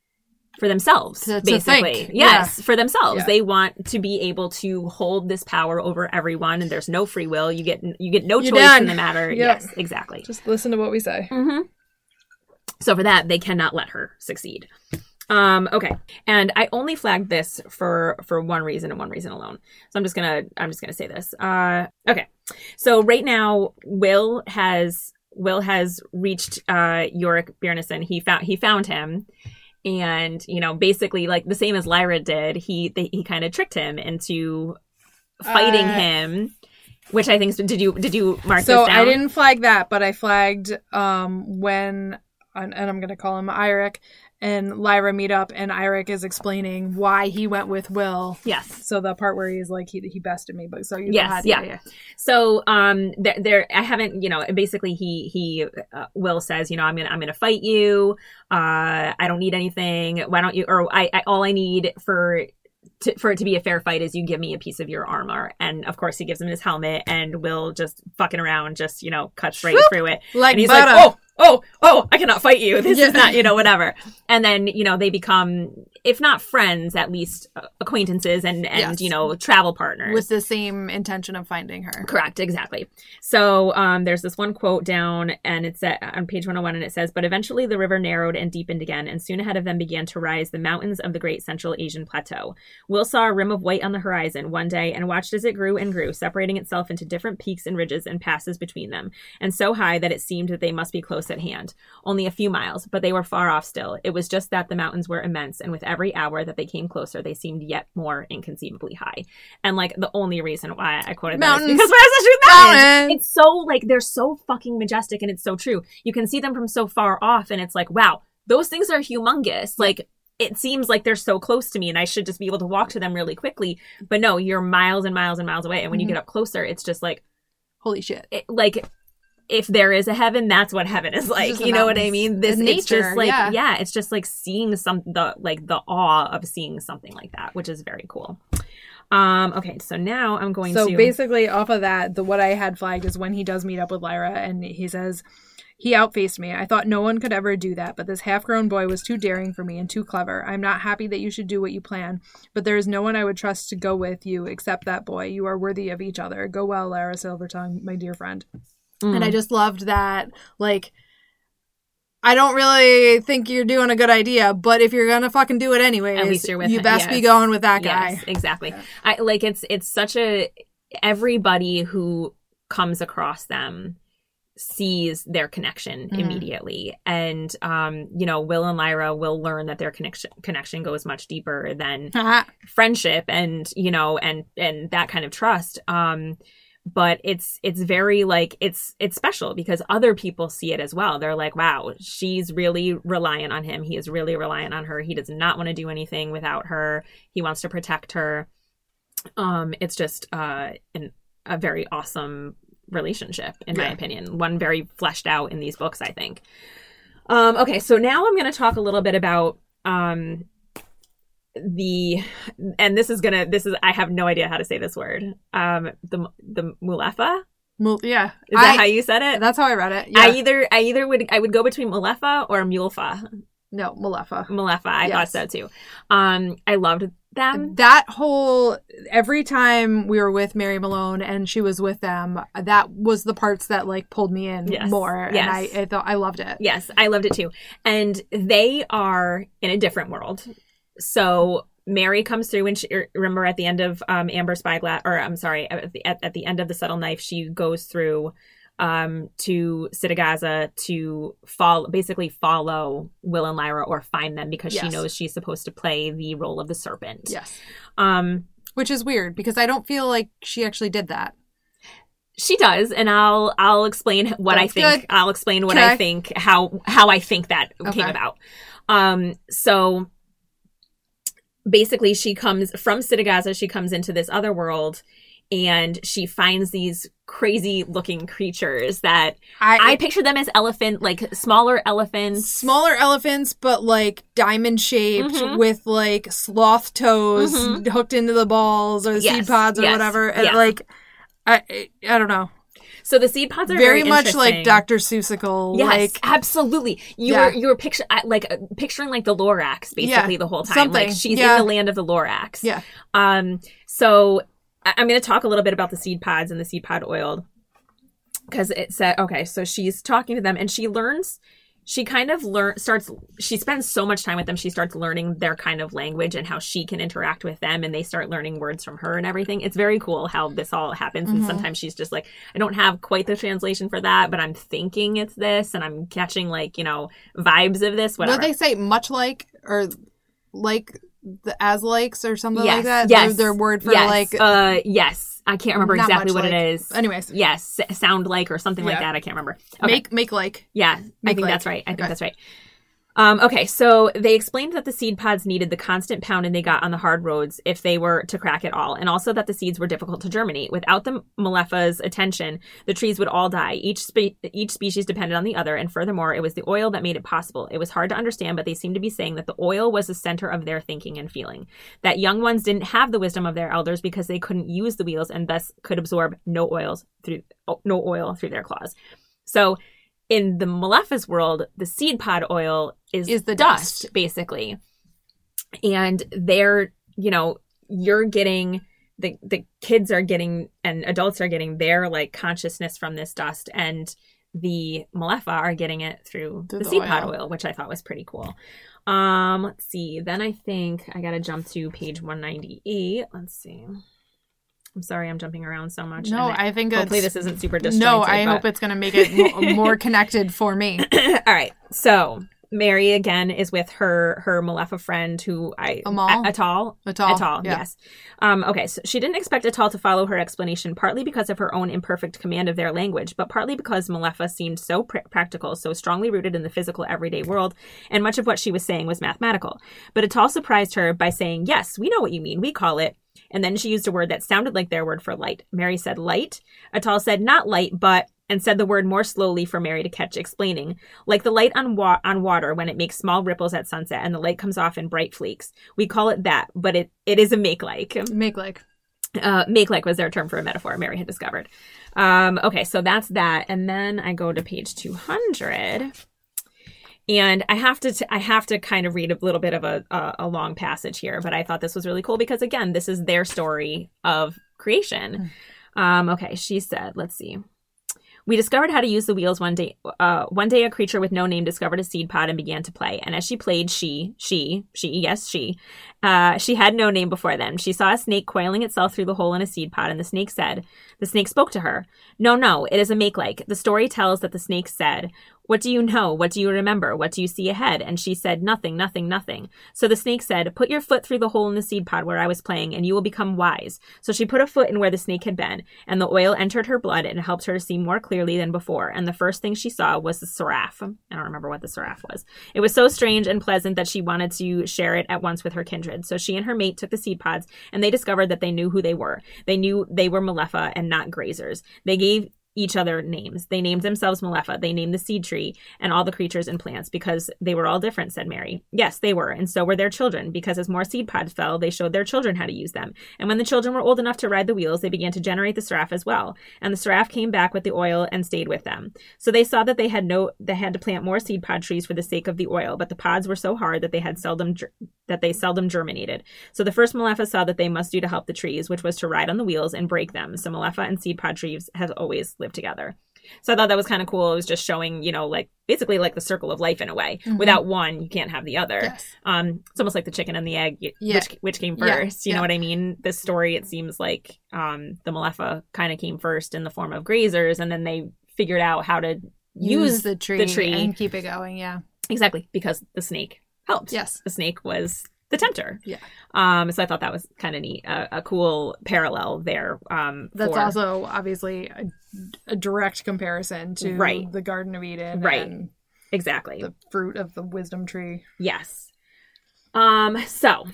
for themselves, basically. Yes, yeah. For themselves. Yeah. They want to be able to hold this power over everyone, and there's no free will. You get no choice in the matter. Yep. Yes, exactly. Just listen to what we say. Mm-hmm. So for that, they cannot let her succeed. Okay. And I only flagged this for one reason and one reason alone. So I'm just gonna say this. Okay. So right now, Will has reached Yorick Bjarnason. He found him, and you know, basically like the same as Lyra did. He kind of tricked him into fighting him, which I think. Did you mark this down? So I didn't flag that, but I flagged when, and I'm gonna call him Eirik, and Lyra meet up, and Eirik is explaining why he went with Will. Yes. So the part where he's like, he bested me, but so you had to. Yeah. So there, I haven't, you know, basically he Will says, you know, I'm gonna fight you. I don't need anything. Why don't you? Or I all I need for it to be a fair fight is you give me a piece of your armor. And of course he gives him his helmet, and Will just fucking around, just, you know, cuts right through it. Like, and he's butter. Like, oh, I cannot fight you. This is not, you know, whatever. And then, you know, they become, if not friends, at least acquaintances and you know, travel partners. With the same intention of finding her. Correct. Exactly. So there's this one quote down, and it's on page 101, and it says, "But eventually the river narrowed and deepened again, and soon ahead of them began to rise the mountains of the great Central Asian plateau. Will saw a rim of white on the horizon one day and watched as it grew and grew, separating itself into different peaks and ridges and passes between them, and so high that it seemed that they must be close close at hand, only a few miles, but they were far off still. It was just that the mountains were immense, and with every hour that they came closer, they seemed yet more inconceivably high. And, like, the only reason why I quoted mountains. That is because when I was mountains, it's so, like, they're so fucking majestic, and it's so true. You can see them from so far off, and it's like, wow, those things are humongous. Like, it seems like they're so close to me, and I should just be able to walk to them really quickly. But no, you're miles and miles and miles away, and when you get up closer, it's just like, holy shit. If there is a heaven, that's what heaven is like. You know what I mean? This nature, it's just like, yeah, it's just like seeing the awe of seeing something like that, which is very cool. Okay, so now I'm going to... So basically off of that, what I had flagged is when he does meet up with Lyra, and he says, he outfaced me. I thought no one could ever do that, but this half-grown boy was too daring for me and too clever. I'm not happy that you should do what you plan, but there is no one I would trust to go with you except that boy. You are worthy of each other. Go well, Lyra Silvertongue, my dear friend. Mm. And I just loved that, like, I don't really think you're doing a good idea, but if you're going to fucking do it anyways, at least you're with you him. Best yes. be going with that guy. Yes, exactly. Yeah. It's such a, everybody who comes across them sees their connection immediately. And, you know, Will and Lyra will learn that their connection goes much deeper than friendship and, you know, and that kind of trust. But it's very, like, it's special because other people see it as well. They're like, wow, she's really reliant on him. He is really reliant on her. He does not want to do anything without her. He wants to protect her. It's just a very awesome relationship, in my opinion. One very fleshed out in these books, I think. Okay, so now I'm going to talk a little bit about... I have no idea how to say this word. The Mulefa? Yeah. Is that how you said it? That's how I read it. Yeah. I would go between Mulefa or Mulefa. No, Mulefa. Mulefa. I thought so too. I loved them. That whole, every time we were with Mary Malone and she was with them, that was the parts that, like, pulled me in more. Yes. And I thought I loved it. Yes, I loved it too. And they are in a different world. So Mary comes through, and she, remember at the end of Amber Spyglass, or I'm sorry, at the end of The Subtle Knife, she goes through to Cittàgazze to follow Will and Lyra or find them because she knows she's supposed to play the role of the serpent. Yes. Which is weird because I don't feel like she actually did that. She does, and I'll explain what That's I think. Good. I'll explain what I think, how I think that came about. So... basically, she comes from Cittàgazze, she comes into this other world, and she finds these crazy-looking creatures that... I picture them as elephant, like, smaller elephants. Smaller elephants, but, like, diamond-shaped with, like, sloth toes hooked into the balls or the seed pods or whatever. And, like, I don't know. So the seed pods are very much like Dr. Seussical. Yes, like, absolutely. You were picturing like the Lorax basically the whole time. Something. Like she's in the land of the Lorax. Yeah. So I'm going to talk a little bit about the seed pods and the seed pod oil because it said so she's talking to them and she learns. She kind of she spends so much time with them, she starts learning their kind of language and how she can interact with them, and they start learning words from her and everything. It's very cool how this all happens, and sometimes she's just like, I don't have quite the translation for that, but I'm thinking it's this, and I'm catching, like, you know, vibes of this, whatever. Don't they say much like, or like, the as likes or something like that? Yes. Their word for like... I can't remember exactly what it is. Anyways. Yes. Sound like or something like that. I can't remember. Okay. Make like. Yeah. I think that's right. I think that's right. Okay. So they explained that the seed pods needed the constant pounding they got on the hard roads if they were to crack at all. And also that the seeds were difficult to germinate. Without the Mulefa's attention, the trees would all die. Each species depended on the other. And furthermore, it was the oil that made it possible. It was hard to understand, but they seemed to be saying that the oil was the center of their thinking and feeling. That young ones didn't have the wisdom of their elders because they couldn't use the wheels and thus could absorb no oil through their claws. So... in the Mulefa's world, the seed pod oil is the dust, basically. And they're, you know, you're getting, the kids are getting, and adults are getting their, like, consciousness from this dust. And the Mulefa are getting it through the seed pod oil, which I thought was pretty cool. Let's see. Then I think I got to jump to page 198. Let's see. I'm sorry I'm jumping around so much. No, I think hopefully this isn't super disjointed. No, I hope it's going to make it more connected for me. All right. So Mary, again, is with her Malefa friend who Atal. Yeah. Yes. Okay. So she didn't expect Atal to follow her explanation, partly because of her own imperfect command of their language, but partly because Malefa seemed so practical, so strongly rooted in the physical everyday world, and much of what she was saying was mathematical. But Atal surprised her by saying, yes, we know what you mean. We call it. And then she used a word that sounded like their word for light. Mary said light. Atal said not light, but... and said the word more slowly for Mary to catch, explaining, like the light on water when it makes small ripples at sunset and the light comes off in bright flakes. We call it that, but it is a make-like. Make-like. Make-like was their term for a metaphor Mary had discovered. Okay, so that's that. And then I go to page 200. And I have to kind of read a little bit of a long passage here, but I thought this was really cool because, again, this is their story of creation. Okay, she said, let's see. We discovered how to use the wheels one day. One day, a creature with no name discovered a seed pod and began to play. And as she played, she had no name before then. She saw a snake coiling itself through the hole in a seed pod, and the snake spoke to her. No, it is a make-like. The story tells that the snake said, what do you know? What do you remember? What do you see ahead? And she said, nothing. So the snake said, put your foot through the hole in the seed pod where I was playing, and you will become wise. So she put a foot in where the snake had been, and the oil entered her blood and helped her to see more clearly than before. And the first thing she saw was the seraph. I don't remember what the seraph was. It was so strange and pleasant that she wanted to share it at once with her kindred. So she and her mate took the seed pods, and they discovered that they knew who they were. They knew they were Malefa and not grazers. They gave each other names. They named themselves Malefa. They named the seed tree and all the creatures and plants because they were all different, said Mary. Yes, they were. And so were their children, because as more seed pods fell, they showed their children how to use them. And when the children were old enough to ride the wheels, they began to generate the seraph as well. And the seraph came back with the oil and stayed with them. So they saw that they had to plant more seed pod trees for the sake of the oil, but the pods were so hard that they seldom germinated. So the first Malefa saw that they must do to help the trees, which was to ride on the wheels and break them. So Malefa and seed pod trees have always lived together. So I thought that was kind of cool. It was just showing, basically like the circle of life in a way. Mm-hmm. Without one, you can't have the other. Yes. It's almost like the chicken and the egg, which came first. Yeah. You know what I mean? This story, it seems like the Malefa kind of came first in the form of grazers, and then they figured out how to use the tree and keep it going. Yeah, exactly, because the snake helped. Yes, the snake was the tempter. Yeah. So I thought that was kind of neat. A cool parallel there. That's also obviously a direct comparison to the Garden of Eden. Right. And exactly. The fruit of the wisdom tree. Yes. So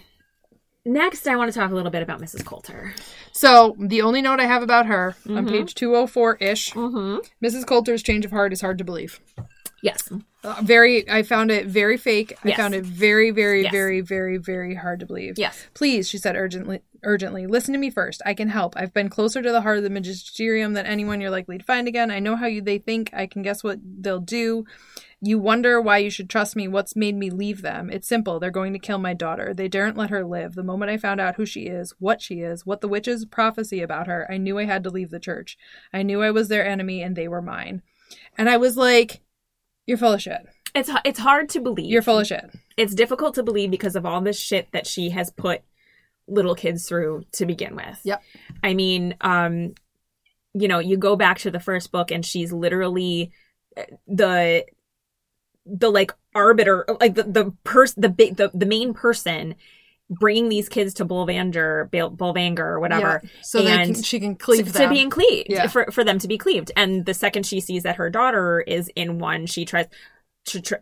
next I want to talk a little bit about Mrs. Coulter. So the only note I have about her, mm-hmm, on page 204-ish, mm-hmm, Mrs. Coulter's change of heart is hard to believe. Yes. I found it very fake. Yes. I found it very, very, yes, very, very, very hard to believe. Yes. Please, she said urgently, listen to me first. I can help. I've been closer to the heart of the magisterium than anyone you're likely to find again. I know how they think. I can guess what they'll do. You wonder why you should trust me. What's made me leave them? It's simple. They're going to kill my daughter. They daren't let her live. The moment I found out who she is, what the witches prophesy about her, I knew I had to leave the church. I knew I was their enemy and they were mine. And I was like... You're full of shit. It's hard to believe. You're full of shit. It's difficult to believe because of all this shit that she has put little kids through to begin with. Yep. I mean, you go back to the first book and she's literally the main person bringing these kids to Bolvangar or whatever. Yeah. So she can cleave them. For them to be cleaved. And the second she sees that her daughter is in one, she tries...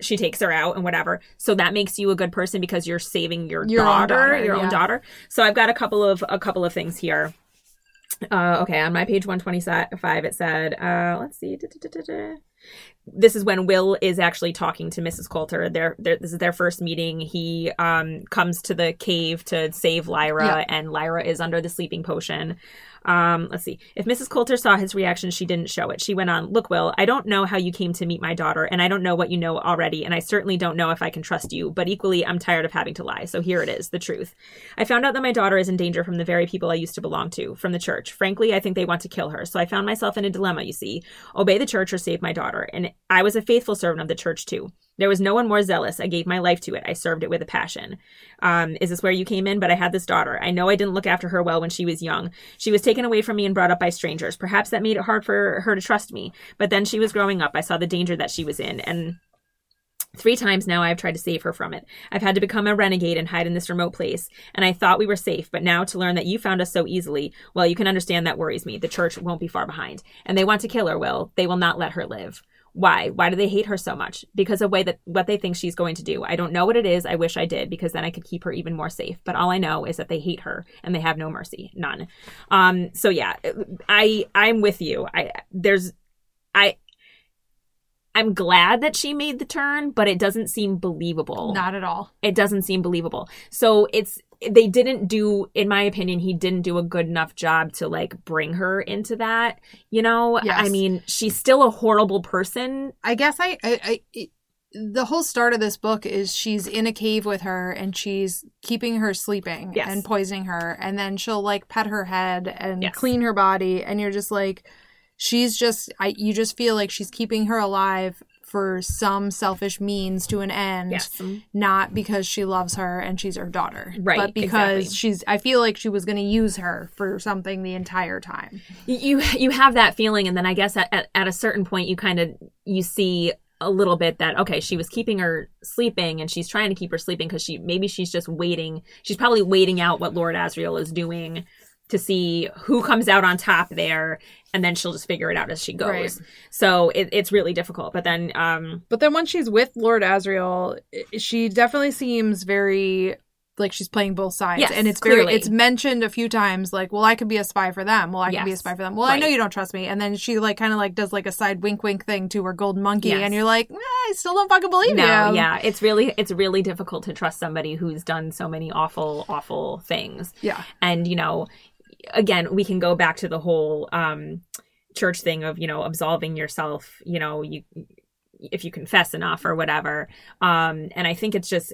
She takes her out and whatever. So that makes you a good person because you're saving your own daughter. So I've got a couple of things here. Okay, on my page 125, it said... let's see... This is when Will is actually talking to Mrs. Coulter. This is their first meeting. He comes to the cave to save Lyra, and Lyra is under the sleeping potion. Let's see. If Mrs. Coulter saw his reaction, she didn't show it. She went on, look, Will, I don't know how you came to meet my daughter, and I don't know what you know already, and I certainly don't know if I can trust you, but equally, I'm tired of having to lie. So here it is, the truth. I found out that my daughter is in danger from the very people I used to belong to, from the church. Frankly, I think they want to kill her, so I found myself in a dilemma, you see. Obey the church or save my daughter. daughter, and I was a faithful servant of the church too. There was no one more zealous. I gave my life to it. I served it with a passion. Is this where you came in? But I had this daughter. I know I didn't look after her well when she was young. She was taken away from me and brought up by strangers. Perhaps that made it hard for her to trust me. But then she was growing up. I saw the danger that she was in, and 3 times now I've tried to save her from it. I've had to become a renegade and hide in this remote place, and I thought we were safe, but now to learn that you found us so easily, well, you can understand that worries me. The church won't be far behind. And they want to kill her, Will. They will not let her live. Why? Why do they hate her so much? Because of what they think she's going to do. I don't know what it is. I wish I did, because then I could keep her even more safe. But all I know is that they hate her, and they have no mercy. None. So yeah, I'm with you. I'm glad that she made the turn, but it doesn't seem believable. Not at all. It doesn't seem believable. So they didn't do, in my opinion, he didn't do a good enough job to like bring her into that, you know? Yes. I mean, she's still a horrible person. I guess the whole start of this book is she's in a cave with her and she's keeping her sleeping yes. and poisoning her. And then she'll like pet her head and yes. clean her body. And you're just like... She's just, you just feel like she's keeping her alive for some selfish means to an end, yes. not because she loves her and she's her daughter, right? But because exactly. I feel like she was going to use her for something the entire time. You have that feeling, and then I guess at a certain point you kind of you see a little bit that okay, she was keeping her sleeping, and she's trying to keep her sleeping because she's just waiting. She's probably waiting out what Lord Asriel is doing to see who comes out on top there, and then she'll just figure it out as she goes. Right. So it's really difficult. But then... once she's with Lord Asriel, she definitely seems very... Like, she's playing both sides. Yes, and it's clearly. It's mentioned a few times, like, well, I could be a spy for them. Well, I yes. could be a spy for them. Well, right. I know you don't trust me. And then she, like, kind of, like, does, like, a side wink-wink thing to her golden monkey. Yes. And you're like, I still don't fucking believe you. No, yeah. It's really difficult to trust somebody who's done so many awful, awful things. Yeah. And, you know, again, we can go back to the whole church thing of, you know, absolving yourself, you know, you... if you confess enough or whatever. And I think it's just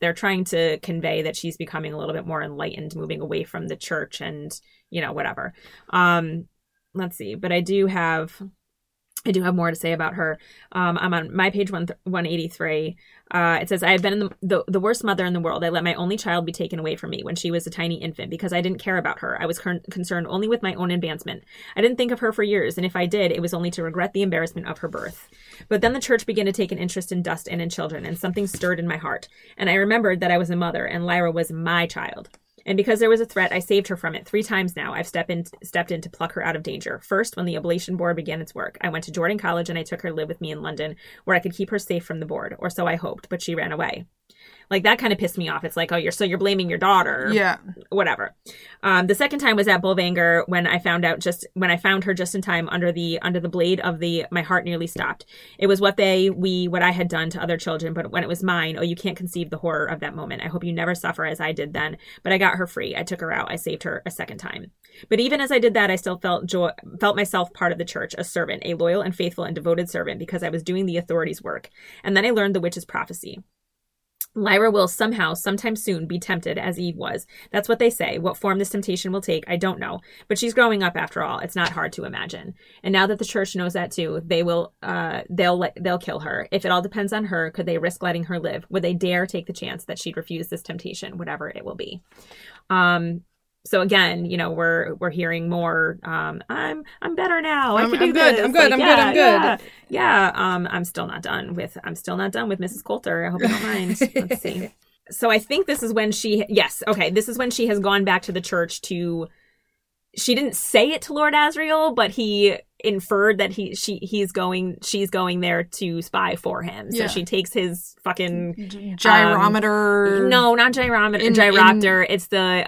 they're trying to convey that she's becoming a little bit more enlightened, moving away from the church and, you know, whatever. Let's see. But I do have more to say about her. I'm on my page 183. It says, I have been the worst mother in the world. I let my only child be taken away from me when she was a tiny infant because I didn't care about her. I was concerned only with my own advancement. I didn't think of her for years, and if I did, it was only to regret the embarrassment of her birth. But then the church began to take an interest in dust and in children, and something stirred in my heart. And I remembered that I was a mother, and Lyra was my child. And because there was a threat, I saved her from it 3 times now. I've stepped in to pluck her out of danger. First, when the ablation board began its work, I went to Jordan College and I took her to live with me in London, where I could keep her safe from the board, or so I hoped, but she ran away. Like, that kind of pissed me off. It's like, oh, you're blaming your daughter. Yeah. Whatever. The second time was at Bolvangar when I found her just in time under the blade of my heart nearly stopped. It was what I had done to other children, but when it was mine, oh, you can't conceive the horror of that moment. I hope you never suffer as I did then, but I got her free. I took her out. I saved her a second time. But even as I did that, I still felt myself part of the church, a servant, a loyal and faithful and devoted servant, because I was doing the authorities' work. And then I learned the witch's prophecy. Lyra will sometime soon, be tempted as Eve was. That's what they say. What form this temptation will take, I don't know. But she's growing up after all. It's not hard to imagine. And now that the church knows that too, they'll kill her. If it all depends on her, could they risk letting her live? Would they dare take the chance that she'd refuse this temptation, whatever it will be? So again, you know, we're hearing more. I'm better now. I can do this. I'm good. Yeah. I'm still not done with Mrs. Coulter. I hope you don't mind. Let's see. So I think this is when this is when she has gone back to the church to. She didn't say it to Lord Asriel, but he inferred that she's going there to spy for him. So yeah. She takes his fucking gyrometer. No, not gyrometer. Gyropter. It's the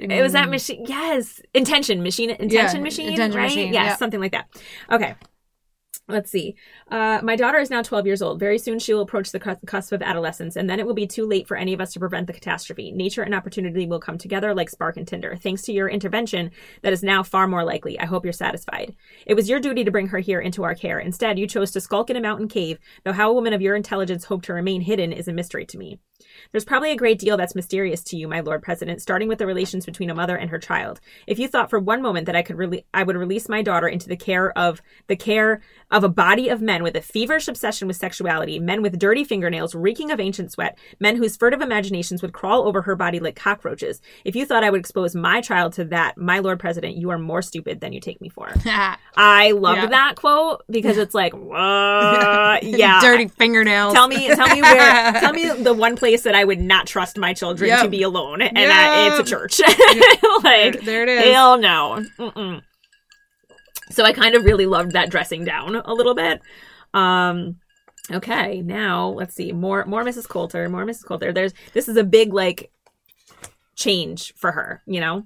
it was that machine. Yes, intention machine. Intention machine. Intention right? machine. Yes, yeah. Something like that. Okay. Let's see. My daughter is now 12 years old. Very soon she will approach the cusp of adolescence, and then it will be too late for any of us to prevent the catastrophe. Nature and opportunity will come together like spark and tinder. Thanks to your intervention, that is now far more likely. I hope you're satisfied. It was your duty to bring her here into our care. Instead, you chose to skulk in a mountain cave, though how a woman of your intelligence hoped to remain hidden is a mystery to me. There's probably a great deal that's mysterious to you, my Lord President, starting with the relations between a mother and her child. If you thought for one moment that I would release my daughter into the care of a body of men with a feverish obsession with sexuality, men with dirty fingernails reeking of ancient sweat, men whose furtive imaginations would crawl over her body like cockroaches. If you thought I would expose my child to that, my Lord President, you are more stupid than you take me for. I loved that quote because it's like, yeah, dirty fingernails. Tell me the one place that I would not trust my children to be alone, and it's a church. Like, there it is. Hell no. Mm-mm. So I kind of really loved that dressing down a little bit. Okay, now let's see more Mrs. Coulter, This is a big like change for her, you know.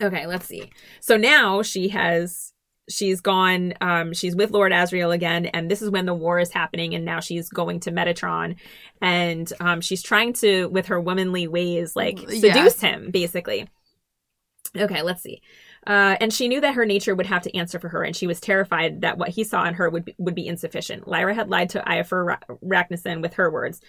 Okay, let's see. So now she's gone. She's with Lord Asriel again, and this is when the war is happening. And now she's going to Metatron, and she's trying to, with her womanly ways, like seduce him, basically. Okay, let's see. And she knew that her nature would have to answer for her, and she was terrified that what he saw in her would be insufficient. Lyra had lied to Iafur Raknison with her words.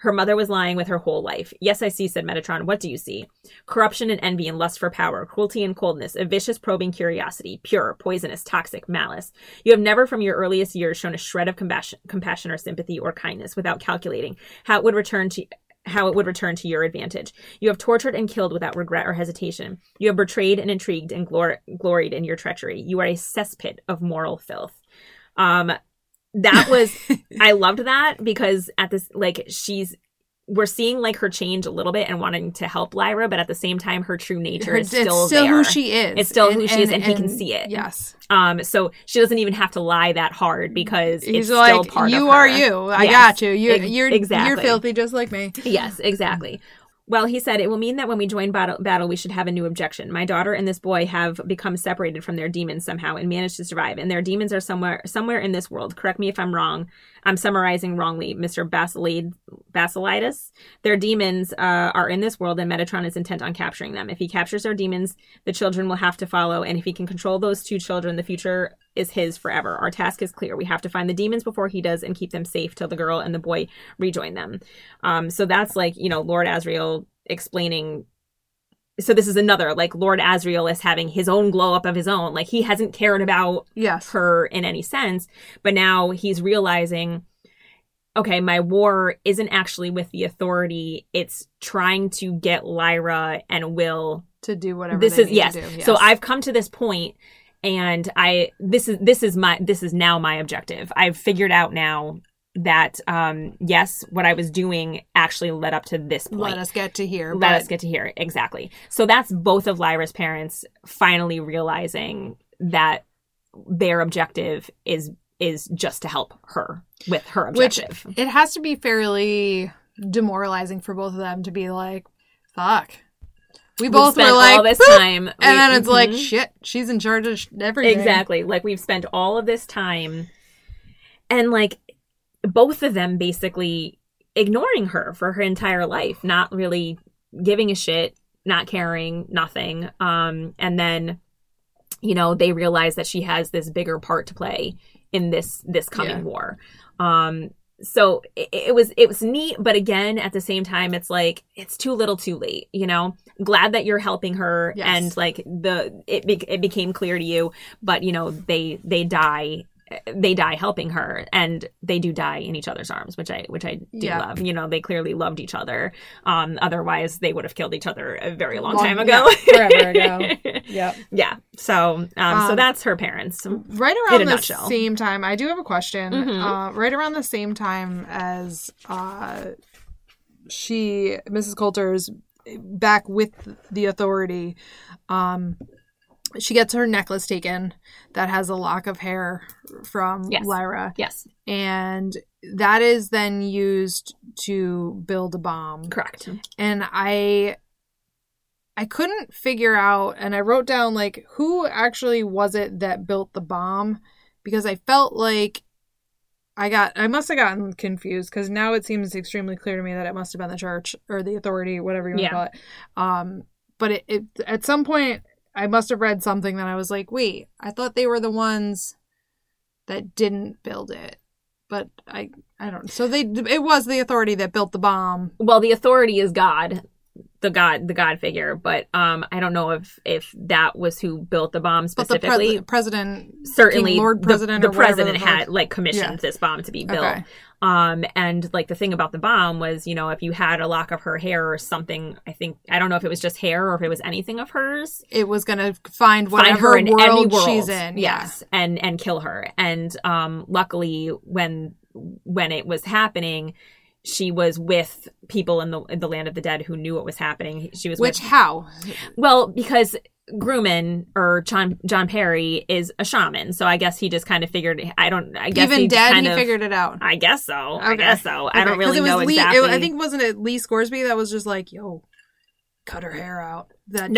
Her mother was lying with her whole life. Yes, I see, said Metatron. What do you see? Corruption and envy and lust for power, cruelty and coldness, a vicious probing curiosity, pure, poisonous, toxic, malice. You have never from your earliest years shown a shred of compassion or sympathy or kindness without calculating how it would return to your advantage. You have tortured and killed without regret or hesitation. You have betrayed and intrigued and gloried in your treachery. You are a cesspit of moral filth. That was, I loved that because at this, like, we're seeing like her change a little bit and wanting to help Lyra, but at the same time, her true nature is still there. It's still who she is. It's still who she is, and he can see it. Yes. So she doesn't even have to lie that hard because it's like, still part of her. You are you. I got you. You're filthy just like me. Yes, exactly. Well, he said, it will mean that when we join battle, we should have a new objection. My daughter and this boy have become separated from their demons somehow and managed to survive. And their demons are somewhere in this world. Correct me if I'm wrong. I'm summarizing wrongly, Mr. Basilides. Their demons are in this world, and Metatron is intent on capturing them. If he captures their demons, the children will have to follow. And if he can control those two children, the future is his forever. Our task is clear. We have to find the demons before he does and keep them safe till the girl and the boy rejoin them. So that's like, you know, Lord Asriel explaining. So this is another, like, Lord Asriel is having his own glow up of his own. Like, he hasn't cared about her in any sense, but now he's realizing, okay, my war isn't actually with the authority. It's trying to get Lyra and Will to do whatever they need to do. Yes. So I've come to this point, and this is now my objective. I've figured out now that what I was doing actually led up to this point. Let us get to here. Exactly. So that's both of Lyra's parents finally realizing that their objective is just to help her with her objective. Which, it has to be fairly demoralizing for both of them to be like, fuck. We both were like, all this time, and then it's like, shit, she's in charge of everything. Exactly. Like, we've spent all of this time, and like, both of them basically ignoring her for her entire life, not really giving a shit, not caring, nothing. And then, you know, they realize that she has this bigger part to play in this coming war. So it was neat, but again, at the same time, it's like, it's too little too late, you know? Glad that you're helping her, and like it became clear to you, but you know, they die helping her, and they do die in each other's arms, which I do love. You know, they clearly loved each other. Otherwise they would have killed each other a very long time ago. Yeah, forever ago. Yep. Yeah. So, so that's her parents. Right around the same time, I do have a question. Mm-hmm. Right around the same time as Mrs. Coulter's back with the authority, she gets her necklace taken that has a lock of hair from Lyra. Yes. And that is then used to build a bomb. Correct. And I couldn't figure out, and I wrote down, like, who actually was it that built the bomb? because I felt like I must have gotten confused, because now it seems extremely clear to me that it must have been the church or the authority, whatever you want to call it. But it at some point, I must have read something that I was like, wait, I thought they were the ones that didn't build it. But I don't. So it was the authority that built the bomb. Well, the authority is God. The God figure, but I don't know if that was who built the bomb specifically. But the president, certainly, King Lord President, the president had commissioned this bomb to be built. Okay. And the thing about the bomb was, if you had a lock of her hair or something, I don't know if it was just hair or if it was anything of hers, it was gonna find her in any world she's in. Yes, yeah. and kill her. And luckily, when it was happening, she was with people in the land of the dead who knew what was happening. She was how? Well, because Grumman or John Perry is a shaman, so I guess he just kind of figured. He figured it out. I guess so. Okay. I guess so. Okay. I don't really know exactly. I think wasn't it Lee Scoresby that was just like, "Yo, cut her hair out." That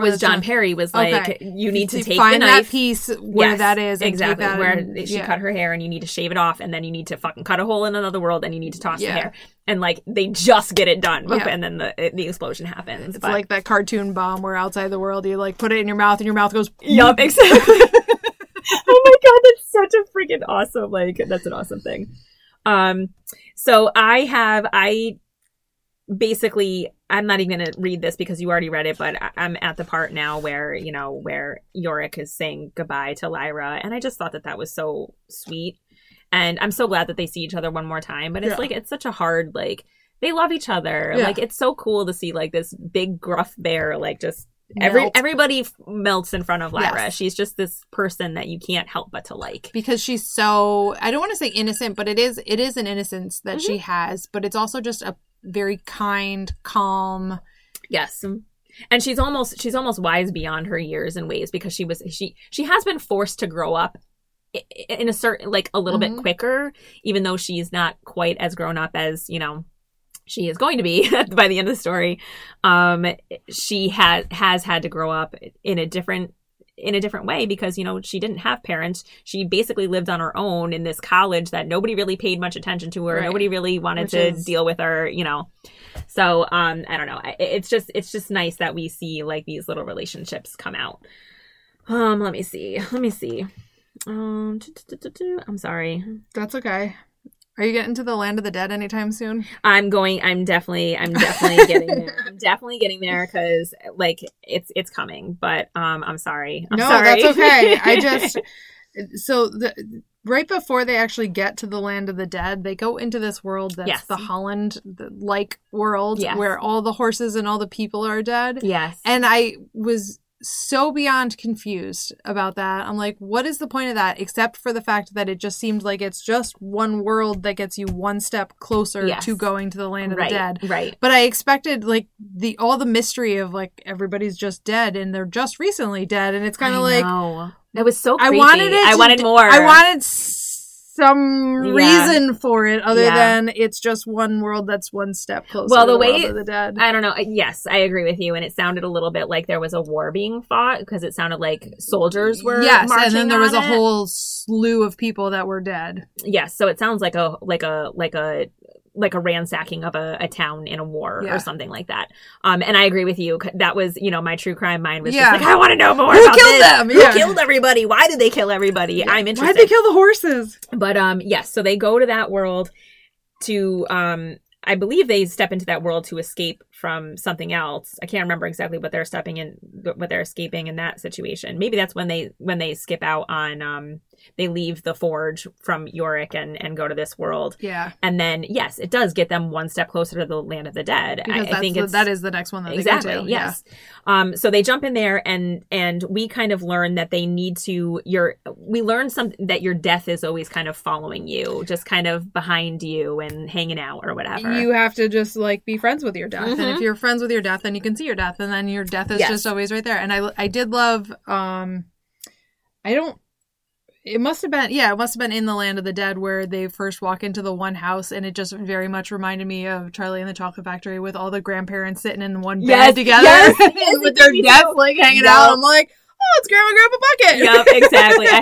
was John Perry. Was like, okay, you need to take the knife, that piece where that is, and exactly take that where she cut her hair, and you need to shave it off, and then you need to fucking cut a hole in another world, and you need to toss the hair, and they just get it done, and then the explosion happens. It's like that cartoon bomb where outside the world you put it in your mouth, and your mouth goes. Yup, exactly. Oh my God, that's such a freaking awesome. That's an awesome thing. So basically, I'm not even going to read this because you already read it, but I'm at the part now where Yorick is saying goodbye to Lyra. And I just thought that was so sweet. And I'm so glad that they see each other one more time. But it's it's such a hard, they love each other. Yeah. It's so cool to see this big gruff bear, just everybody melts in front of Lyra. Yes. She's just this person that you can't help but to like. Because she's so, I don't want to say innocent, but it is an innocence that she has. But it's also just a very kind, calm. Yes. And she's almost wise beyond her years in ways, because she has been forced to grow up in a certain, a little bit quicker, even though she's not quite as grown up as, she is going to be by the end of the story. She has had to grow up in a different way because, she didn't have parents. She basically lived on her own in this college that nobody really paid much attention to her. Right. Nobody really wanted to deal with her, So, I don't know. It's just nice that we see, these little relationships come out. Let me see. I'm sorry. That's okay. Are you getting to the land of the dead anytime soon? I'm definitely getting there. I'm definitely getting there because it's coming. But I'm sorry. That's okay. I just right before they actually get to the land of the dead, they go into this world that's the Holland-like world where all the horses and all the people are dead. Yes, and I was so beyond confused about that. I'm like, what is the point of that? Except for the fact that it just seemed like it's just one world that gets you one step closer to going to the land of the dead. Right. But I expected all the mystery of everybody's just dead and they're just recently dead, and it's kind of that was so creepy. I wanted more. I wanted some reason for it other than it's just one world that's one step closer to the world of the dead. I don't know. Yes, I agree with you. And it sounded a little bit like there was a war being fought because it sounded like soldiers were marching and then there was a whole slew of people that were dead. Yes, so it sounds like a ransacking of a town in a war or something like that. And I agree with you. That was, my true crime mind was just I want to know more about them? Who killed everybody? Why did they kill everybody? Yeah. I'm interested. Why did they kill the horses? But, so they go to that world to, I believe they step into that world to escape from something else. I can't remember exactly what they're escaping in that situation. Maybe that's when they skip out on, they leave the forge from Yorick and go to this world. Yeah. And then, yes, it does get them one step closer to the land of the dead. I think that is the next one that they go to. Yes. Yeah. So they jump in there and we kind of learn that they need to, we learn something that your death is always kind of following you, just kind of behind you and hanging out or whatever. You have to just be friends with your death. Mm-hmm. And if you're friends with your death, then you can see your death, and then your death is just always right there. And I did love, it must have been in the land of the dead where they first walk into the one house, and it just very much reminded me of Charlie and the Chocolate Factory with all the grandparents sitting in one bed together with their death hanging out. I'm like, oh, it's Grandma Grandpa Bucket. Yep, exactly. I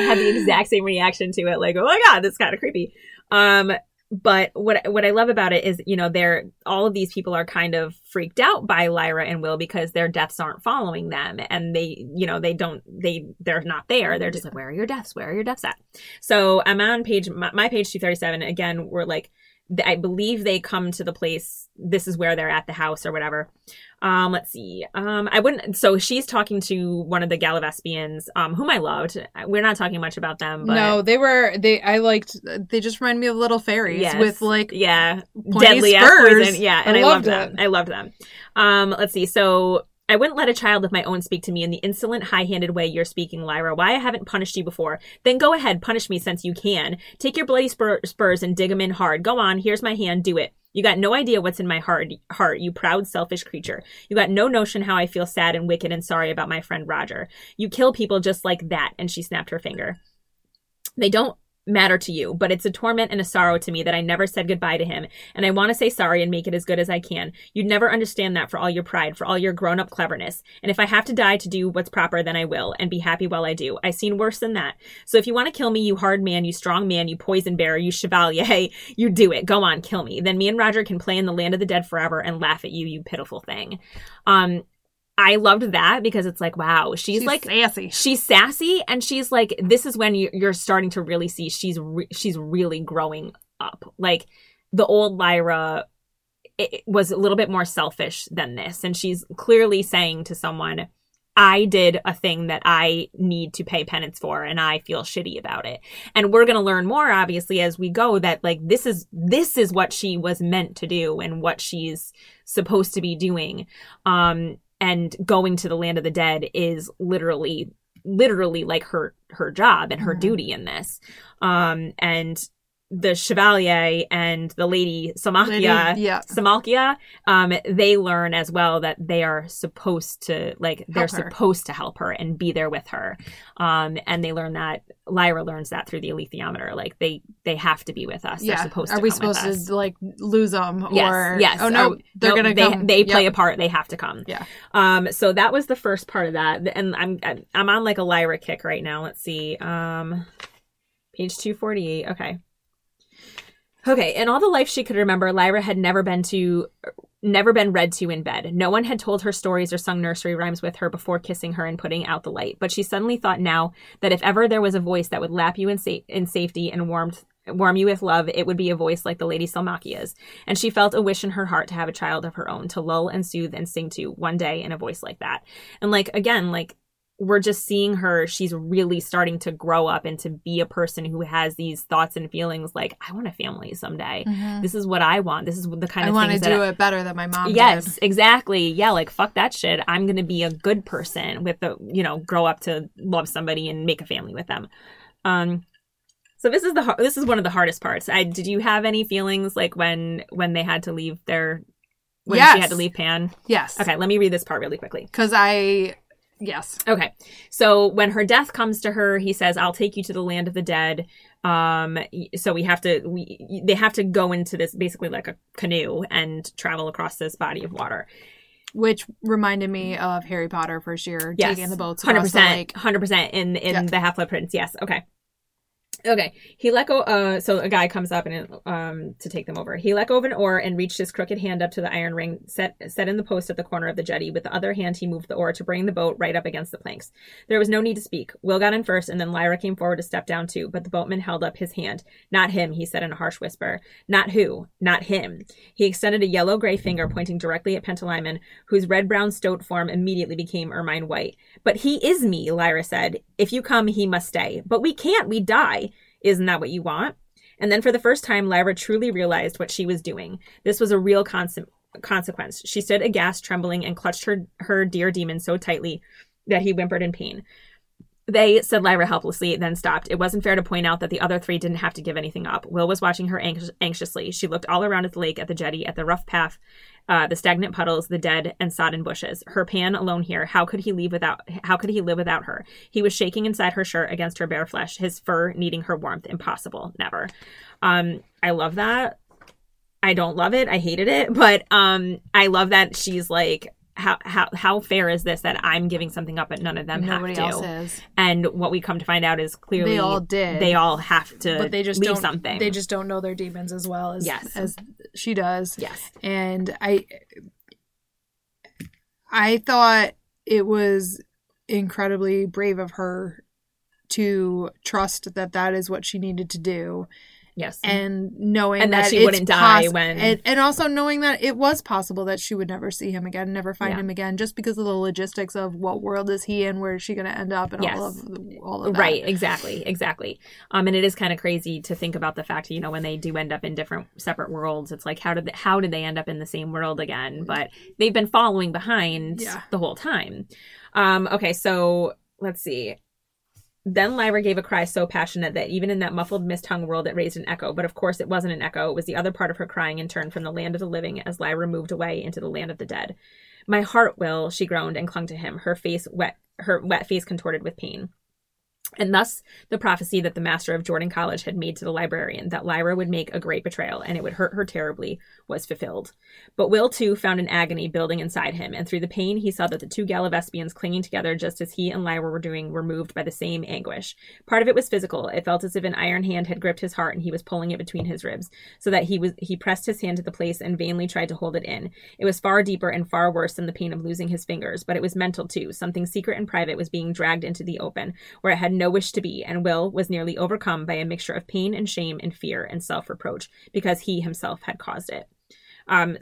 had the exact same reaction to it. Like, oh my God, that's kind of creepy. But what I love about it is, you know, they're all of these people are kind of freaked out by Lyra and Will because their deaths aren't following them, and they're not there. They're just like, where are your deaths? Where are your deaths at? So I'm on my page 237. Again, we're like, I believe they come to the place. This is where they're at, the house or whatever. Let's see. I wouldn't. So she's talking to one of the Gallivespians, whom I loved. We're not talking much about them. But no, they were. They just remind me of little fairies with deadly spurs. Yeah, and I loved them. I loved them. Let's see. So. I wouldn't let a child of my own speak to me in the insolent, high-handed way you're speaking, Lyra. Why I haven't punished you before? Then go ahead, punish me since you can. Take your bloody spurs and dig them in hard. Go on, here's my hand, do it. You got no idea what's in my heart, you proud, selfish creature. You got no notion how I feel sad and wicked and sorry about my friend Roger. You kill people just like that, and she snapped her finger. They don't matter to you, but it's a torment and a sorrow to me that I never said goodbye to him, and I want to say sorry and make it as good as I can. You'd never understand that for all your pride, for all your grown-up cleverness. And if I have to die to do what's proper, then I will, and be happy while I do. I've seen worse than that. So if you want to kill me, you hard man, you strong man, you poison bearer, you chevalier, you do it. Go on, kill me. Then me and Roger can play in the land of the dead forever and laugh at you, you pitiful thing. I loved that because it's like, wow, she's like sassy. She's sassy, and she's like, this is when you're starting to really see she's really growing up. Like the old Lyra, it was a little bit more selfish than this, and she's clearly saying to someone, I did a thing that I need to pay penance for, and I feel shitty about it. And we're going to learn more, obviously, as we go, that like this is what she was meant to do and what she's supposed to be doing. And going to the land of the dead is literally like her job and her duty in this. And the Chevalier and the Lady Salmakia, they learn as well that they are supposed to, like, they're supposed to help her and be there with her. And they learn that, Lyra learns that through the alethiometer. Like, they have to be with us. Yeah. They're supposed to come with us. Are we supposed to, like, lose them? Yes. Or, yes. Oh, no, they're going to come. They play a part. They have to come. Yeah. So that was the first part of that. And I'm on, like, a Lyra kick right now. Let's see. Page 248. Okay, in all the life she could remember, Lyra had never been read to in bed. No one had told her stories or sung nursery rhymes with her before kissing her and putting out the light. But she suddenly thought now that if ever there was a voice that would lap you in safety and warm you with love, it would be a voice like the Lady Salmakia's. And she felt a wish in her heart to have a child of her own, to lull and soothe and sing to one day in a voice like that. And, like, again, like, we're just seeing her. She's really starting to grow up and to be a person who has these thoughts and feelings like, I want a family someday. Mm-hmm. This is what I want. This is the kind of thing I want to do it better than my mom did. Yes, exactly. Yeah, like, fuck that shit. I'm going to be a good person with the, you know, grow up to love somebody and make a family with them. So this is one of the hardest parts. Did you have any feelings like when they had to leave she had to leave Pan? Yes. Okay, let me read this part really quickly. Yes. Okay. So when her death comes to her, he says, I'll take you to the land of the dead. So they have to go into this basically like a canoe and travel across this body of water. Which reminded me of Harry Potter first year. Yes. Taking the boats across the lake. 100% in The Half-Blood Prince. Yes. Okay. He let go. So a guy comes up and to take them over. He let go of an oar and reached his crooked hand up to the iron ring set in the post at the corner of the jetty. With the other hand, he moved the oar to bring the boat right up against the planks. There was no need to speak. Will got in first, and then Lyra came forward to step down too. But the boatman held up his hand. Not him, he said in a harsh whisper. Not who? Not him. He extended a yellow-gray finger pointing directly at Pantalaimon, whose red-brown stoat form immediately became ermine white. But he is me, Lyra said. If you come, he must stay. But we can't. We die. Isn't that what you want? And then for the first time, Lyra truly realized what she was doing. This was a real consequence. She stood aghast, trembling, and clutched her dear demon so tightly that he whimpered in pain. They, said Lyra helplessly, then stopped. It wasn't fair to point out that the other three didn't have to give anything up. Will was watching her anxiously. She looked all around at the lake, at the jetty, at the rough path, the stagnant puddles, the dead and sodden bushes. Her Pan alone here. How could he live without her? He was shaking inside her shirt against her bare flesh, his fur needing her warmth. Impossible. Never. I love that. I don't love it. I hated it. But I love that she's like, how fair is this that I'm giving something up but none of them Nobody have to? Nobody else is. And what we come to find out is clearly they all did. They all have to, but they just leave something. They just don't know their demons as well as yes. as she does. Yes. And I thought it was incredibly brave of her to trust that that is what she needed to do. Yes. And knowing and that she wouldn't die when... And also knowing that it was possible that she would never see him again, never find him again, just because of the logistics of what world is he in, where is she going to end up, and all of that. Right, exactly. And it is kind of crazy to think about the fact, you know, when they do end up in different separate worlds, it's like, how did they end up in the same world again? But they've been following behind the whole time. Okay, so let's see. Then Lyra gave a cry so passionate that even in that muffled mist-hung world it raised an echo. But of course it wasn't an echo. It was the other part of her crying in turn from the land of the living as Lyra moved away into the land of the dead. My heart will, she groaned and clung to him, her wet face contorted with pain. And thus the prophecy that the master of Jordan College had made to the librarian, that Lyra would make a great betrayal and it would hurt her terribly, was fulfilled. But Will, too, found an agony building inside him, and through the pain he saw that the two Galavespians clinging together just as he and Lyra were doing were moved by the same anguish. Part of it was physical. It felt as if an iron hand had gripped his heart and he was pulling it between his ribs, so that he pressed his hand to the place and vainly tried to hold it in. It was far deeper and far worse than the pain of losing his fingers, but it was mental, too. Something secret and private was being dragged into the open, where it had no wish to be, and Will was nearly overcome by a mixture of pain and shame and fear and self-reproach because he himself had caused it.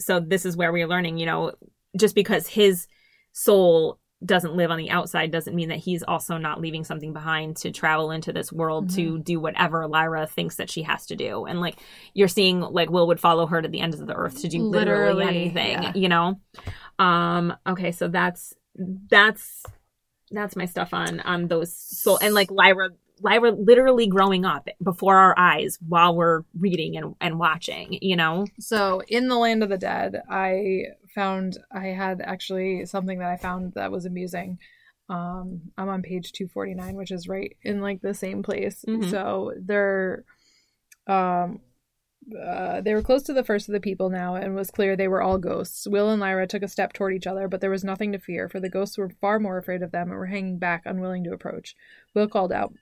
So this is where we are learning, you know, just because his soul doesn't live on the outside doesn't mean that he's also not leaving something behind to travel into this world to do whatever Lyra thinks that she has to do. And like you're seeing, like Will would follow her to the ends of the earth to do literally anything, you know? Okay. So that's my stuff on those soul and like Lyra literally growing up before our eyes while we're reading and watching, you know? So in the land of the dead, I had actually something that I found that was amusing. I'm on page 249, which is right in like the same place. Mm-hmm. So they were close to the first of the people now, and was clear they were all ghosts. Will and Lyra took a step toward each other, but there was nothing to fear, for the ghosts were far more afraid of them and were hanging back, unwilling to approach. Will called out,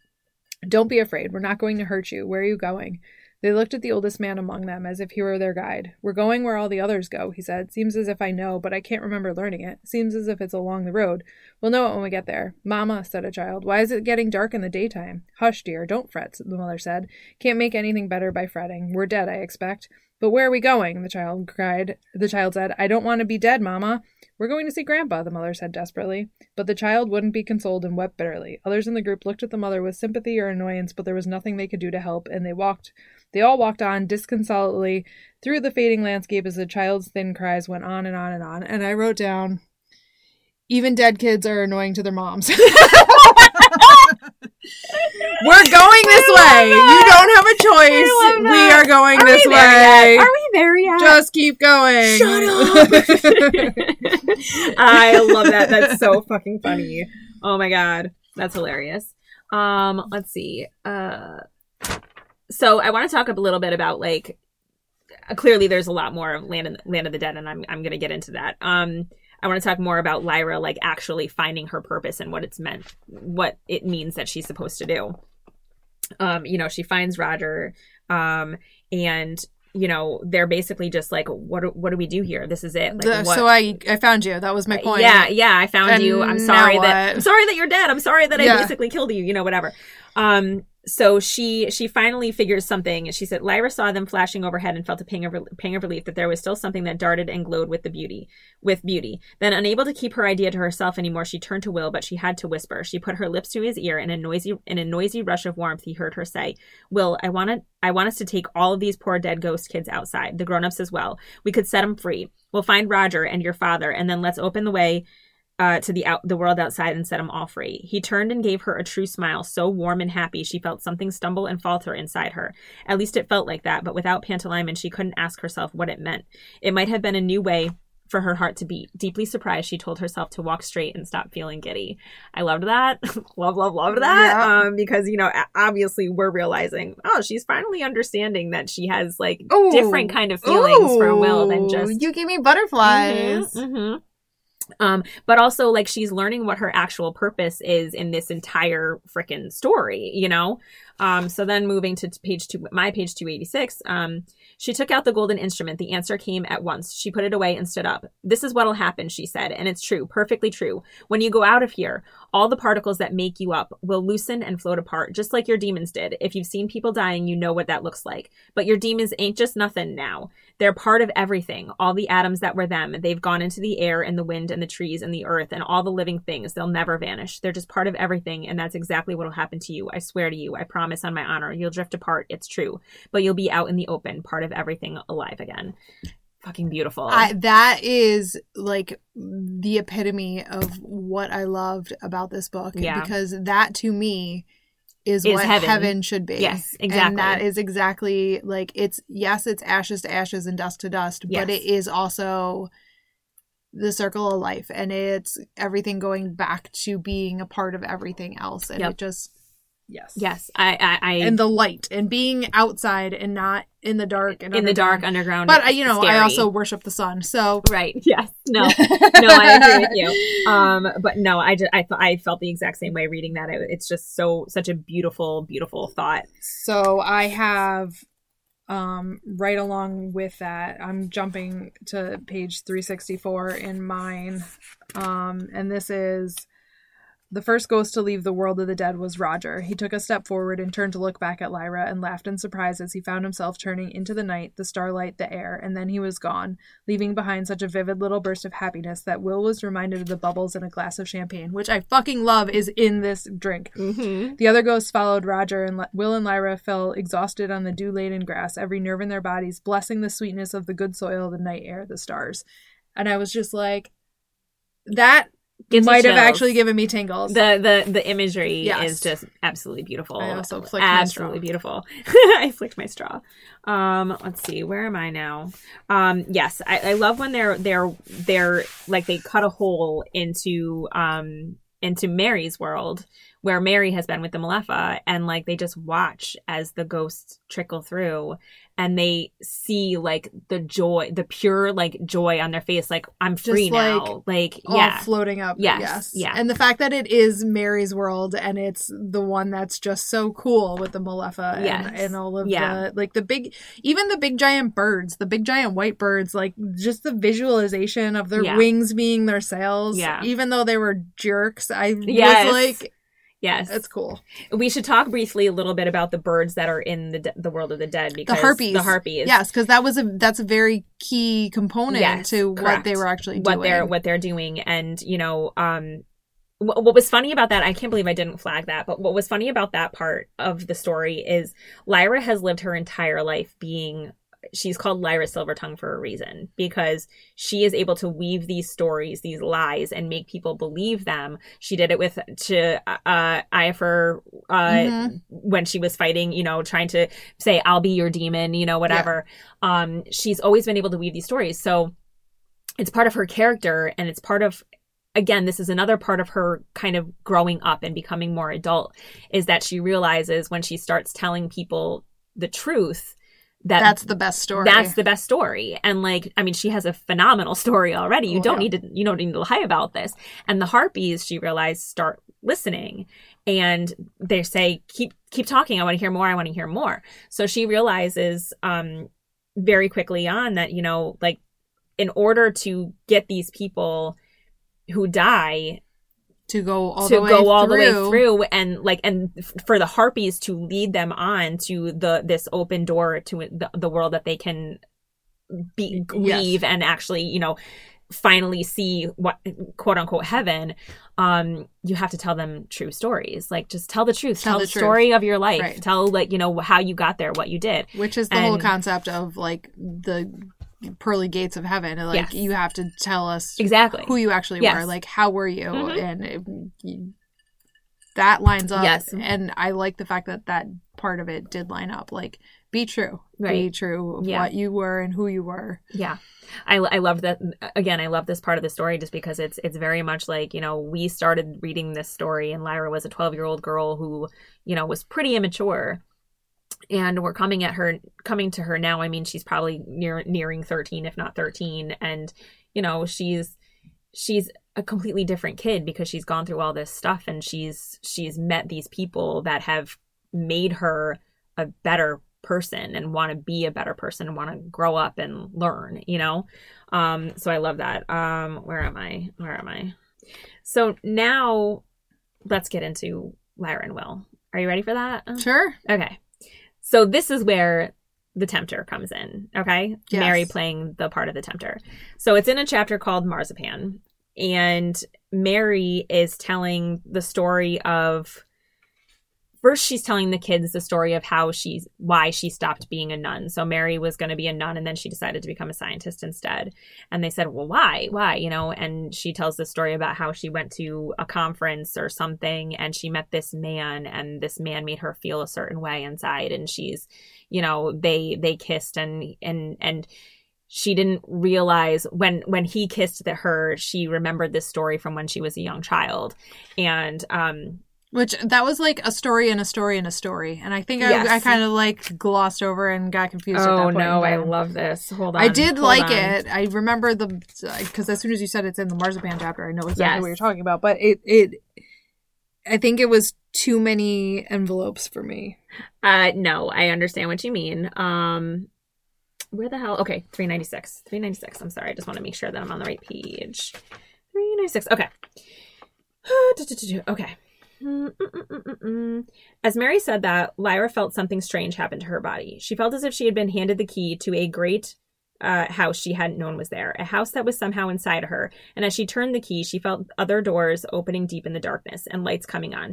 "Don't be afraid. We're not going to hurt you. Where are you going?" They looked at the oldest man among them as if he were their guide. "We're going where all the others go," he said. "Seems as if I know, but I can't remember learning it. Seems as if it's along the road. We'll know it when we get there." "Mama," said a child, "why is it getting dark in the daytime?" "Hush, dear, don't fret," the mother said. "Can't make anything better by fretting. We're dead, I expect." "But where are we going?" the child cried. The child said, "I don't want to be dead, Mama." "We're going to see Grandpa," the mother said desperately. But the child wouldn't be consoled and wept bitterly. Others in the group looked at the mother with sympathy or annoyance, but there was nothing they could do to help, and they all walked on disconsolately through the fading landscape as the child's thin cries went on and on and on. And I wrote down, even dead kids are annoying to their moms. We're going this way. You don't have a choice. We are going this way. Are we there yet? Just keep going. Shut up. I love that. That's so fucking funny. Oh my God. That's hilarious. Let's see. So I want to talk a little bit about like, clearly there's a lot more of Land of the Dead, and I'm going to get into that. I want to talk more about Lyra, like actually finding her purpose and what it means that she's supposed to do. You know, she finds Roger, and you know they're basically just like, what do we do here? This is it. Like, so I found you. That was my point. Yeah, I found you. I'm sorry that you're dead. I'm sorry that I basically killed you. You know, whatever. So she finally figures something. She said, Lyra saw them flashing overhead and felt a pang of relief that there was still something that darted and glowed with beauty. Then, unable to keep her idea to herself anymore, she turned to Will, but she had to whisper. She put her lips to his ear, and in a noisy rush of warmth, he heard her say, "Will, I want us to take all of these poor dead ghost kids outside, the grown-ups as well. We could set them free. We'll find Roger and your father, and then let's open the way to the world outside and set them all free." He turned and gave her a true smile, so warm and happy she felt something stumble and falter inside her. At least it felt like that, but without Pantalaimon, she couldn't ask herself what it meant. It might have been a new way for her heart to beat. Deeply surprised, she told herself to walk straight and stop feeling giddy. I loved that. Loved that. Yeah. Because, you know, obviously we're realizing, oh, she's finally understanding that she has, like, different kind of feelings for Will than just... You gave me butterflies. Mm-hmm. But also, like, she's learning what her actual purpose is in this entire frickin' story, you know? So then moving to page 286, she took out the golden instrument. The answer came at once. She put it away and stood up. This is what'll happen, she said. And it's true, perfectly true. When you go out of here, all the particles that make you up will loosen and float apart, just like your demons did. If you've seen people dying, you know what that looks like. But your demons ain't just nothing now. They're part of everything. All the atoms that were them, they've gone into the air and the wind and the trees and the earth and all the living things. They'll never vanish. They're just part of everything. And that's exactly what'll happen to you. I swear to you. I promise on my honor. You'll drift apart. It's true. But you'll be out in the open, part of everything alive again. Fucking beautiful. That is like the epitome of what I loved about this book. Yeah. Because that to me is what heaven should be. Yes, exactly. And that is exactly, like, it's ashes to ashes and dust to dust, yes. But it is also the circle of life, and it's everything going back to being a part of everything else. And It just, yes. Yes. I and the light and being outside and not in the dark and in the dark underground. But, you know, scary. I also worship the sun. So. Right. Yes. No. No, I agree with you. But no, I felt the exact same way reading that. It's just such a beautiful, beautiful thought. So I have, right along with that, I'm jumping to page 364 in mine. And this is, the first ghost to leave the world of the dead was Roger. He took a step forward and turned to look back at Lyra and laughed in surprise as he found himself turning into the night, the starlight, the air, and then he was gone, leaving behind such a vivid little burst of happiness that Will was reminded of the bubbles in a glass of champagne, which I fucking love is in this drink. Mm-hmm. The other ghosts followed Roger, and Will and Lyra fell exhausted on the dew-laden grass, every nerve in their bodies blessing the sweetness of the good soil, the night air, the stars. And I was just like, that might have actually given me tingles. The imagery is just absolutely beautiful. I also flicked absolutely my straw. Beautiful. I flicked my straw. Let's see, where am I now? Yes, I love when they're like they cut a hole into Mary's world where Mary has been with the Malefa, and like they just watch as the ghosts trickle through, and they see like the joy, the pure like joy on their face, like I'm free just, now, like all floating up. Yes, yeah. And the fact that it is Mary's world and it's the one that's just so cool with the Malefa and all of the like the big giant white birds, like just the visualization of their wings being their sails. Yeah. Even though they were jerks, I was like. Yes. That's cool. We should talk briefly a little bit about the birds that are in the world of the dead. Because the harpies. Yes, because that's a very key component to what they were actually doing. What they're doing. And, you know, what was funny about that, I can't believe I didn't flag that, but what was funny about that part of the story is Lyra has lived her entire life being... She's called Lyra Silvertongue for a reason, because she is able to weave these stories, these lies, and make people believe them. She did it with Ifer when she was fighting, you know, trying to say, I'll be your demon, you know, whatever. Yeah. She's always been able to weave these stories. So it's part of her character, and it's part of... Again, this is another part of her kind of growing up and becoming more adult, is that she realizes when she starts telling people the truth... That's the best story. That's the best story. And like, I mean, she has a phenomenal story already. You don't need to lie about this. And the harpies, she realized, start listening, and they say, keep talking. I want to hear more. I want to hear more. So she realizes very quickly on that, you know, like in order to get these people who die to go all the way through, and like, and for the harpies to lead them on to this open door to the world that they can leave and actually, you know, finally see what quote unquote heaven. You have to tell them true stories. Like, just tell the truth. Tell the story of your life. Right. Tell, like, you know, how you got there, what you did, which is the whole concept of like the pearly gates of heaven, and like you have to tell us exactly who you actually were, like how were you, and that lines up. Yes, and I like the fact that part of it did line up. Like, be true, be true of what you were and who you were. Yeah, I love that. Again, I love this part of the story just because it's very much like, you know, we started reading this story, and Lyra was a 12-year-old girl who, you know, was pretty immature. And we're coming to her now. I mean, she's probably nearing 13, if not 13. And, you know, she's she's a completely different kid because she's gone through all this stuff and she's met these people that have made her a better person and want to be a better person and want to grow up and learn, you know? So I love that. Where am I? So now let's get into Lyra and Will. Are you ready for that? Sure. Okay. So this is where the tempter comes in. Okay. Yes. Mary playing the part of the tempter. So it's in a chapter called Marzipan, and Mary is telling the story of, first she's telling the kids the story of why she stopped being a nun. So Mary was going to be a nun, and then she decided to become a scientist instead. And they said, well, why, you know, and she tells the story about how she went to a conference or something and she met this man, and this man made her feel a certain way inside. And she's, you know, they kissed and she didn't realize when he kissed her, she remembered this story from when she was a young child. And, which that was like a story and a story and a story. And I think I kind of like glossed over and got confused at that point. Oh, no, I love this. Hold on. I did like it. I remember because as soon as you said it's in the Marzipan chapter, I know exactly what you're talking about. But it I think it was too many envelopes for me. No, I understand what you mean. Where the hell? Okay, 396. I'm sorry. I just want to make sure that I'm on the right page. 396. Okay. Okay. As Mary said that, Lyra felt something strange happen to her body. She felt as if she had been handed the key to a great house she hadn't known was there, a house that was somehow inside of her. And as she turned the key, she felt other doors opening deep in the darkness and lights coming on.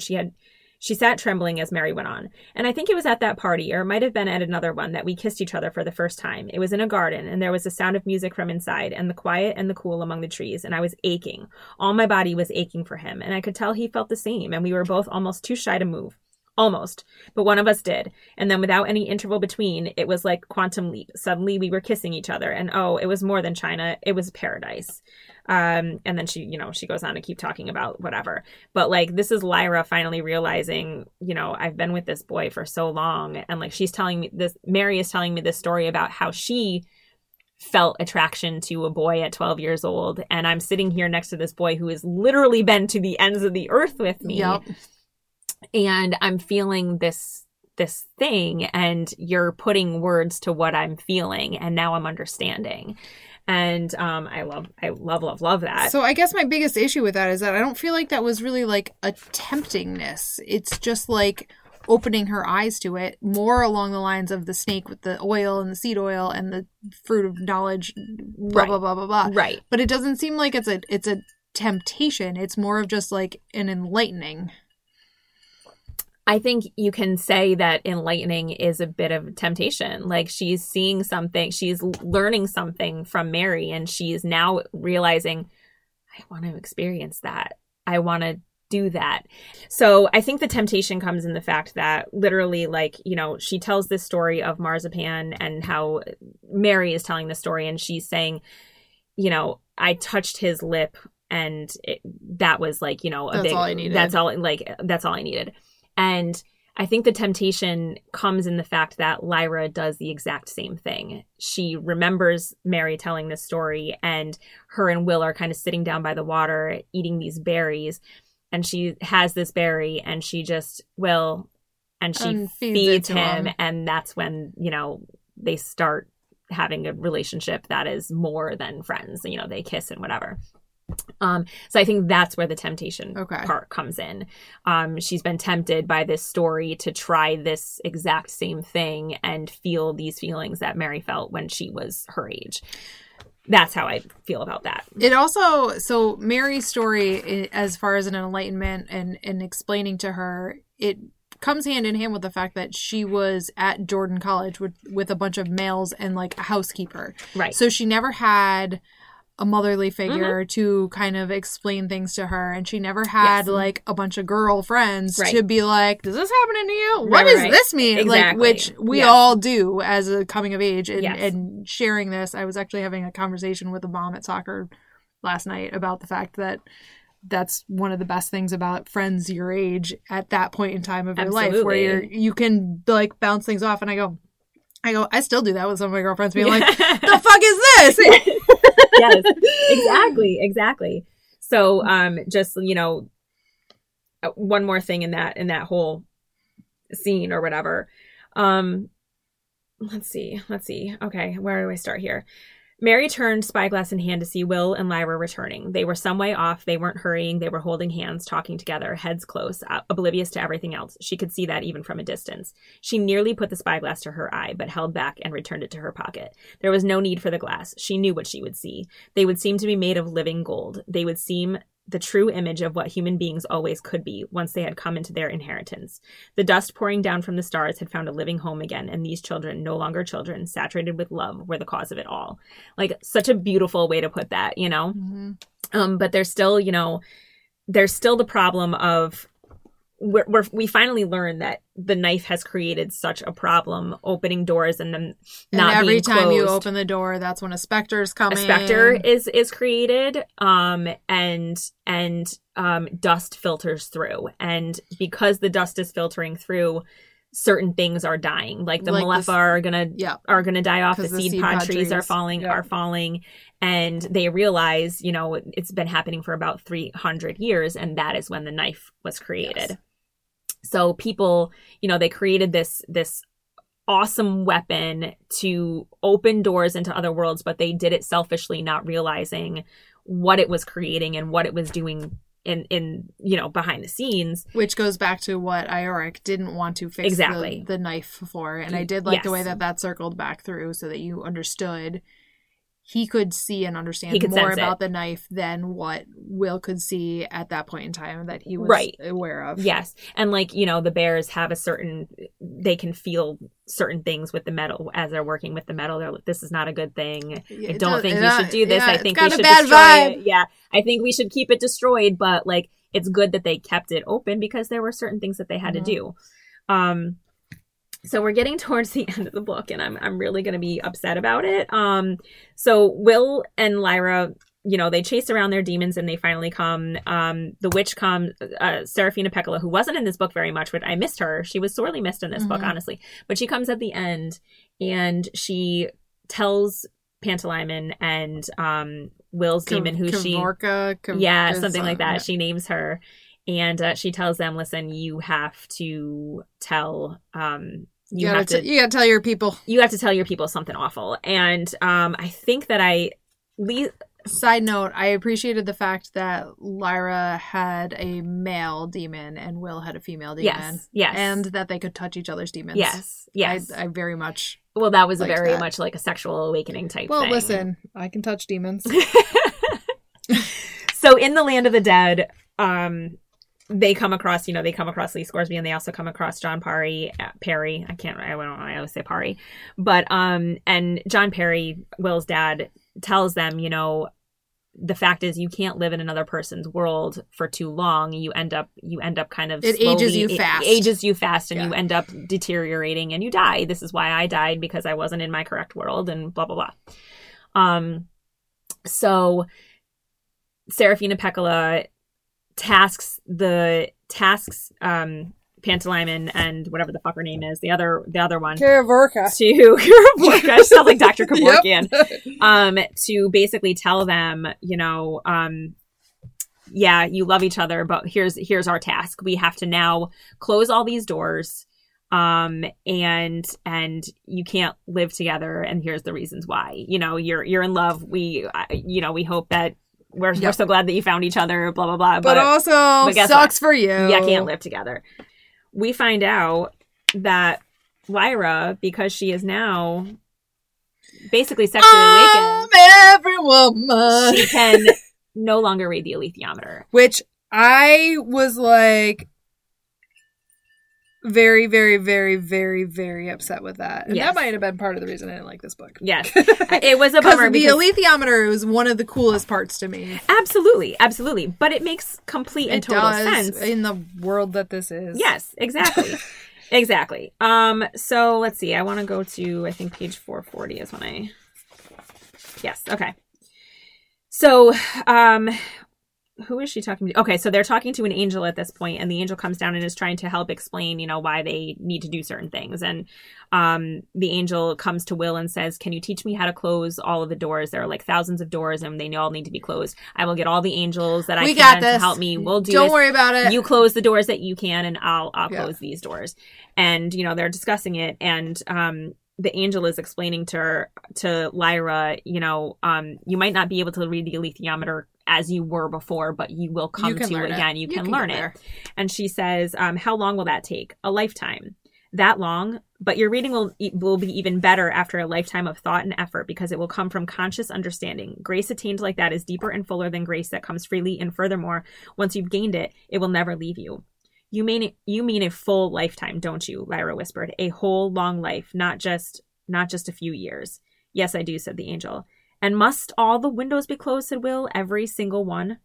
She sat trembling as Mary went on. And I think it was at that party, or it might have been at another one, that we kissed each other for the first time. It was in a garden, and there was the sound of music from inside, and the quiet and the cool among the trees, and I was aching. All my body was aching for him, and I could tell he felt the same, and we were both almost too shy to move. Almost. But one of us did. And then without any interval between, it was like quantum leap. Suddenly we were kissing each other, and oh, it was more than China. It was paradise. And then she goes on to keep talking about whatever. But like, this is Lyra finally realizing, you know, I've been with this boy for so long. And like, she's telling me this, Mary is telling me this story about how she felt attraction to a boy at 12 years old. And I'm sitting here next to this boy who has literally been to the ends of the earth with me. Yep. And I'm feeling this thing, and you're putting words to what I'm feeling, and now I'm understanding. And I love that. So I guess my biggest issue with that is that I don't feel like that was really like a temptingness. It's just like opening her eyes to it more along the lines of the snake with the oil and the seed oil and the fruit of knowledge, blah, right. Blah, blah, blah, blah. Right. But it doesn't seem like it's a temptation. It's more of just like an enlightening. I think you can say that enlightening is a bit of temptation. Like, she's seeing something, she's learning something from Mary, and she's now realizing, I want to experience that. I want to do that. So I think the temptation comes in the fact that literally, like, you know, she tells this story of Marzipan and how Mary is telling the story, and she's saying, you know, I touched his lip, and that was like, you know, that's all I needed. That's all I needed. And I think the temptation comes in the fact that Lyra does the exact same thing. She remembers Mary telling this story, and her and Will are kind of sitting down by the water eating these berries. And she has this berry, and she just feeds him. And that's when, you know, they start having a relationship that is more than friends. You know, they kiss and whatever. So I think that's where the temptation part comes in. She's been tempted by this story to try this exact same thing and feel these feelings that Mary felt when she was her age. That's how I feel about that. It also, so Mary's story, as far as an enlightenment and explaining to her, it comes hand in hand with the fact that she was at Jordan College with a bunch of males and like a housekeeper. Right. So she never had a motherly figure to kind of explain things to her. And she never had like a bunch of girlfriends to be like, does this happen to you? What does this mean? Exactly. Like, which we all do as a coming of age and sharing this. I was actually having a conversation with a mom at soccer last night about the fact that that's one of the best things about friends your age at that point in time of your life, where you can like bounce things off. And I go, I still do that with some of my girlfriends being like, the fuck is this? Yes, exactly. So just, you know, one more thing in that whole scene or whatever. Let's see. Okay, where do I start here? Mary turned spyglass in hand to see Will and Lyra returning. They were some way off. They weren't hurrying. They were holding hands, talking together, heads close, oblivious to everything else. She could see that even from a distance. She nearly put the spyglass to her eye, but held back and returned it to her pocket. There was no need for the glass. She knew what she would see. They would seem to be made of living gold. They would seem the true image of what human beings always could be once they had come into their inheritance. The dust pouring down from the stars had found a living home again, and these children, no longer children, saturated with love, were the cause of it all. Like, such a beautiful way to put that, you know? Mm-hmm. But there's still, you know, the problem of we finally learn that the knife has created such a problem, opening doors and then not being closed. And every time you open the door, that's when a specter is coming. A specter is created, and dust filters through. And because the dust is filtering through, certain things are dying. Like the Malefa are gonna die off. The seed pod trees are falling. And they realize, you know, it's been happening for about 300 years, and that is when the knife was created. Yes. So people, you know, they created this awesome weapon to open doors into other worlds, but they did it selfishly, not realizing what it was creating and what it was doing in you know, behind the scenes. Which goes back to what Iorek didn't want to fix the knife for. And I did like the way that circled back through so that you understood. He could see and understand more about the knife than what Will could see at that point in time that he was aware of. Yes. And, like, you know, the bears have they can feel certain things with the metal as they're working with the metal. They're like, this is not a good thing. I don't think we should do this. I think we should destroy it. Yeah. I think we should keep it destroyed. But, like, it's good that they kept it open because there were certain things that they had to do. So we're getting towards the end of the book, and I'm really going to be upset about it. So Will and Lyra, you know, they chase around their demons, and they finally come. The witch comes, Serafina Peccola, who wasn't in this book very much, but I missed her. She was sorely missed in this book, honestly. But she comes at the end, and she tells Pantalaimon and Will's demon who something like that. Yeah. She names her, and she tells them, listen, you have to tell... you gotta tell your people. You have to tell your people something awful. And I think that side note, I appreciated the fact that Lyra had a male demon and Will had a female demon. Yes. And that they could touch each other's demons. Yes. I very much. Well, that was much like a sexual awakening type thing. Well, listen, I can touch demons. So in the Land of the Dead, they come across Lee Scoresby, and they also come across John Perry. I always say Parry. But, and John Perry, Will's dad, tells them, you know, the fact is you can't live in another person's world for too long. You end up kind of It ages you fast and you end up deteriorating and you die. This is why I died, because I wasn't in my correct world and blah, blah, blah. So Serafina Peccola tasks Pantalaimon and whatever the fuck her name is, the other one, Kevorka, sounds like Dr. Kevorkian, to basically tell them, you know, you love each other, but here's our task. We have to now close all these doors, and you can't live together, and here's the reasons why. You know, you're in love. We hope that. We're so glad that you found each other, blah, blah, blah. But also, sucks for you. Yeah, can't live together. We find out that Lyra, because she is now basically sexually awakened. Every woman. She can no longer read the alethiometer. Which I was like... very, very, very, very, very upset with that. And that might have been part of the reason I didn't like this book. Yes. It was a bummer. Because the alethiometer was one of the coolest parts to me. Absolutely. Absolutely. But it makes complete and total sense. In the world that this is. Yes, exactly. Exactly. So let's see. I want to go to, I think, page 440 is when I... Yes. Okay. So who is she talking to? Okay, so they're talking to an angel at this point, and the angel comes down and is trying to help explain, you know, why they need to do certain things. And the angel comes to Will and says, can you teach me how to close all of the doors? There are like thousands of doors, and they all need to be closed. I will get all the angels that I can to help me. We'll do this. Don't worry about it. You close the doors that you can, and I'll close these doors. And, you know, they're discussing it, and the angel is explaining to Lyra, you know, you might not be able to read the alethiometer as you were before, but you will come to it again. You can learn it. And she says, how long will that take? A lifetime. That long? But your reading will be even better after a lifetime of thought and effort, because it will come from conscious understanding. Grace attained like that is deeper and fuller than grace that comes freely. And furthermore, once you've gained it, it will never leave you. You mean a full lifetime, don't you? Lyra whispered. A whole long life, not just a few years. Yes, I do, said the angel. And must all the windows be closed, said Will, every single one?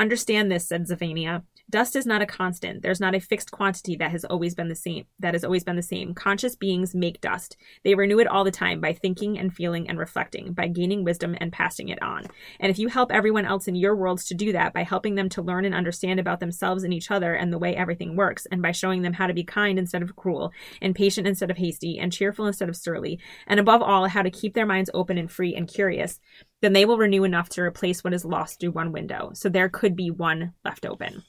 Understand this, said Zephania. Dust is not a constant. There's not a fixed quantity that has always been the same. Conscious beings make dust. They renew it all the time by thinking and feeling and reflecting, by gaining wisdom and passing it on. And if you help everyone else in your worlds to do that by helping them to learn and understand about themselves and each other and the way everything works, and by showing them how to be kind instead of cruel, and patient instead of hasty, and cheerful instead of surly, and above all, how to keep their minds open and free and curious, then they will renew enough to replace what is lost through one window. So there could be one left open.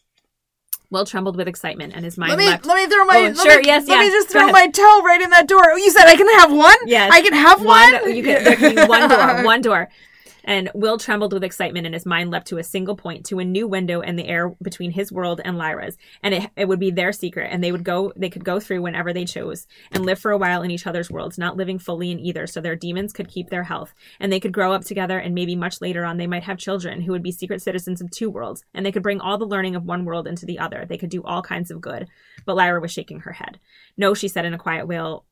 Will trembled with excitement, and his mind leapt. Let me just throw my toe right in that door. You said I can have one? Yes. I can have one? You can, there can be one door. And Will trembled with excitement, and his mind leapt to a single point, to a new window in the air between his world and Lyra's. And it would be their secret, and they could go through whenever they chose, and live for a while in each other's worlds, not living fully in either, so their demons could keep their health. And they could grow up together, and maybe much later on they might have children who would be secret citizens of two worlds, and they could bring all the learning of one world into the other. They could do all kinds of good. But Lyra was shaking her head. No, she said in a quiet wail,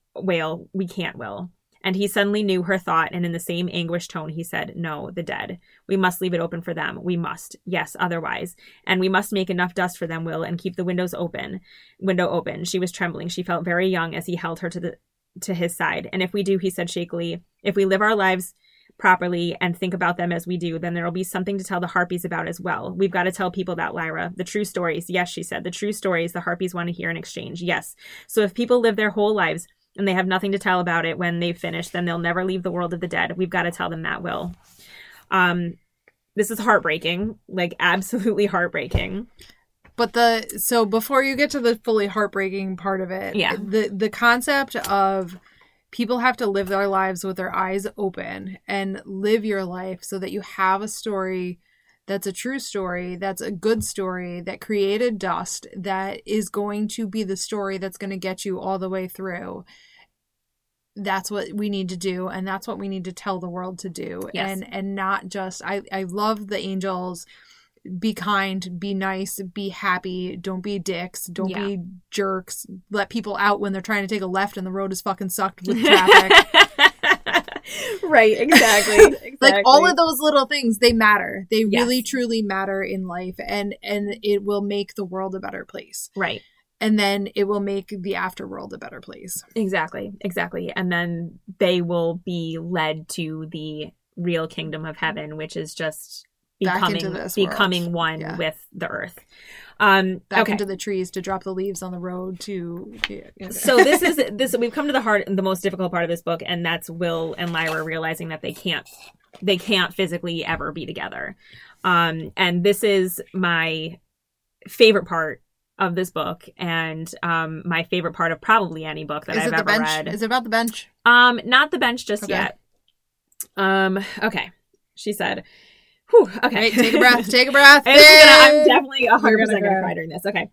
we can't, Will. And he suddenly knew her thought, and in the same anguished tone, he said, no, the dead. We must leave it open for them. We must. Yes, otherwise. And we must make enough dust for them, Will, and keep the window open. She was trembling. She felt very young as he held her to his side. And if we do, he said shakily, if we live our lives properly and think about them as we do, then there'll be something to tell the harpies about as well. We've got to tell people that, Lyra. The true stories. Yes, she said. The true stories the harpies want to hear in exchange. Yes. So if people live their whole lives and they have nothing to tell about it when they've finished, then they'll never leave the world of the dead. We've got to tell them that, Will. This is heartbreaking. Like, absolutely heartbreaking. But so before you get to the fully heartbreaking part of it, yeah, the concept of people have to live their lives with their eyes open and live your life so that you have a story that's a true story, that's a good story, that created dust, that is going to be the story that's going to get you all the way through. That's what we need to do, and that's what we need to tell the world to do. Yes. And not just, I love the angels, be kind, be nice, be happy, don't be dicks, don't be jerks, let people out when they're trying to take a left and the road is fucking sucked with traffic. Right, exactly. Like, all of those little things, they matter. They really, truly matter in life, and it will make the world a better place. Right. And then it will make the afterworld a better place. Exactly. And then they will be led to the real kingdom of heaven, which is just becoming one with the earth. Into the trees to drop the leaves on the road to. Yeah. So this is we've come to the most difficult part of this book, and that's Will and Lyra realizing that they can't physically ever be together. And this is my favorite part of this book, and my favorite part of probably any book that I've ever read. Is it about the bench? Not the bench just yet. Okay, she said. Whew, okay. Right, take a breath. I'm definitely 100% going to cry during this. Okay.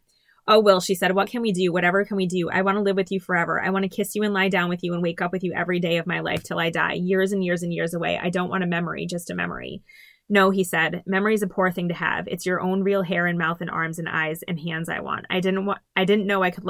Oh, Will, she said, what can we do? Whatever can we do? I want to live with you forever. I want to kiss you and lie down with you and wake up with you every day of my life till I die, years and years and years away. I don't want a memory, just a memory. No, he said, memory's a poor thing to have. It's your own real hair and mouth and arms and eyes and hands I want. I didn't know I could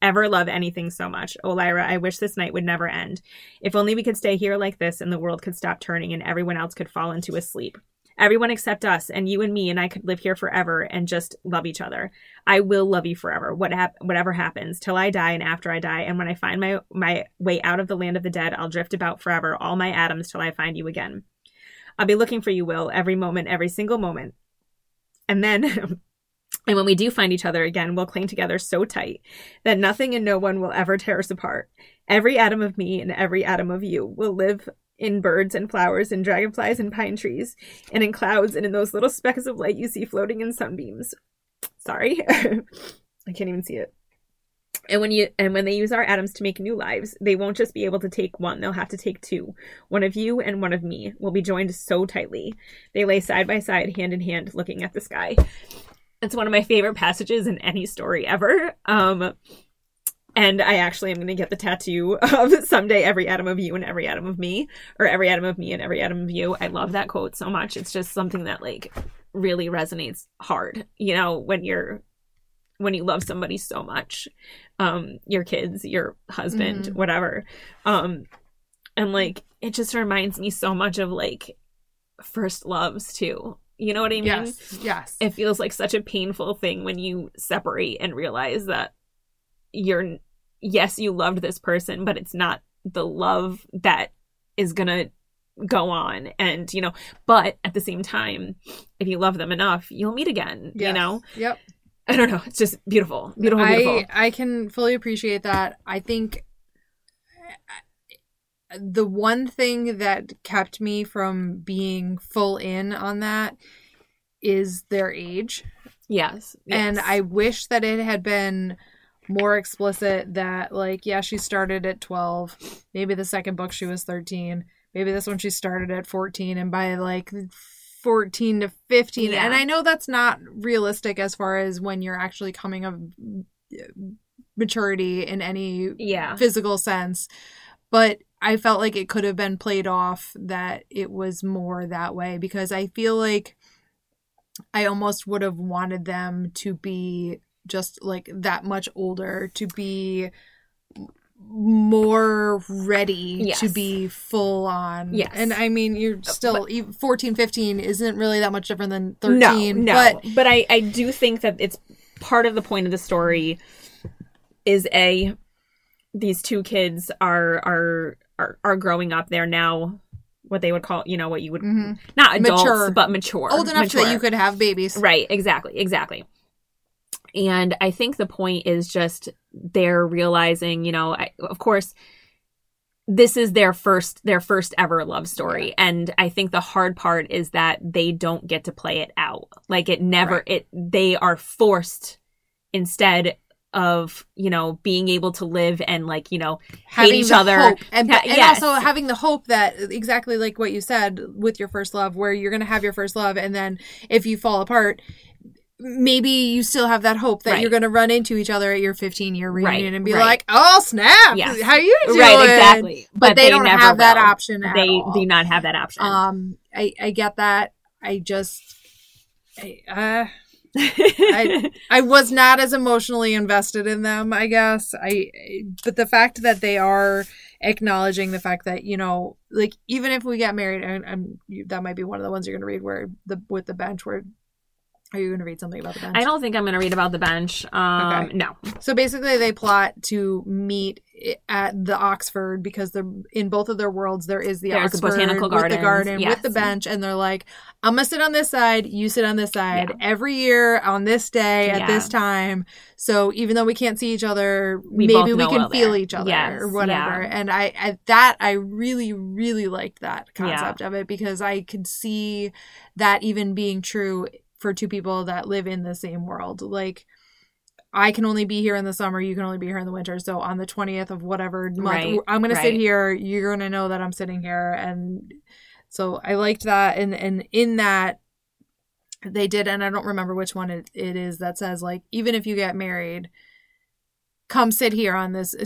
ever love anything so much. Oh, Lyra, I wish this night would never end. If only we could stay here like this and the world could stop turning and everyone else could fall into a sleep. Everyone except us, and you and me, and I could live here forever and just love each other. I will love you forever, whatever happens, till I die and after I die. And when I find my way out of the land of the dead, I'll drift about forever, all my atoms, till I find you again. I'll be looking for you, Will, every moment, every single moment. And then... And when we do find each other again, we'll cling together so tight that nothing and no one will ever tear us apart. Every atom of me and every atom of you will live in birds and flowers and dragonflies and pine trees and in clouds and in those little specks of light you see floating in sunbeams. Sorry. I can't even see it. And when they use our atoms to make new lives, they won't just be able to take one. They'll have to take two. One of you and one of me will be joined so tightly. They lay side by side, hand in hand, looking at the sky. It's one of my favorite passages in any story ever. And I actually am going to get the tattoo of someday every atom of you and every atom of me, or every atom of me and every atom of you. I love that quote so much. It's just something that like really resonates hard, you know, when you love somebody so much, your kids, your husband, whatever. And like, it just reminds me so much of like first loves too. You know what I mean? Yes, yes. It feels like such a painful thing when you separate and realize that you're, yes, you loved this person, but it's not the love that is going to go on. And, you know, but at the same time, if you love them enough, you'll meet again, you know? Yep. I don't know. It's just beautiful. Beautiful, beautiful. I can fully appreciate that. I think the one thing that kept me from being full in on that is their age. Yes. And I wish that it had been more explicit that, like, yeah, she started at 12. Maybe the second book she was 13. Maybe this one she started at 14. And by, like, 14 to 15. Yeah. And I know that's not realistic as far as when you're actually coming of maturity in any physical sense. But I felt like it could have been played off that it was more that way, because I feel like I almost would have wanted them to be just like that much older, to be more ready to be full on. And I mean, you're still 14, 15 isn't really that much different than 13. No, but I do think that it's part of the point of the story is these two kids are growing up. They're now what they would call, you know, what you would not adults, but mature, old enough that you could have babies. Right. Exactly. And I think the point is just they're realizing, you know, of course, this is their first ever love story. Yeah. And I think the hard part is that they don't get to play it out. Like it never, they are forced instead of, you know, being able to live and, like, you know, having hate each other. Hope. And also having the hope that, exactly like what you said with your first love, where you're going to have your first love, and then if you fall apart, maybe you still have that hope that you're going to run into each other at your 15-year reunion and be like, oh, snap, how you doing? Right, exactly. But they don't have that option at all. They do not have that option. I get that. I was not as emotionally invested in them, I guess. But the fact that they are acknowledging the fact that, you know, like, even if we get married, and that might be one of the ones you're going to read with the bench, where are you going to read something about the bench? I don't think I'm going to read about the bench. Okay. No. So basically they plot to meet at the Oxford, because in both of their worlds there is there's Oxford botanical with the garden with the bench, and they're like, I'm going to sit on this side, you sit on this side every year on this day at this time. So even though we can't see each other, maybe we can feel each other or whatever. And I really, really liked that concept of it, because I could see that even being true for two people that live in the same world. Like, I can only be here in the summer, you can only be here in the winter. So on the 20th of whatever month, I'm going to sit here, you're going to know that I'm sitting here. And so I liked that. And in that, they did, and I don't remember which one it is that says, like, even if you get married, come sit here on this,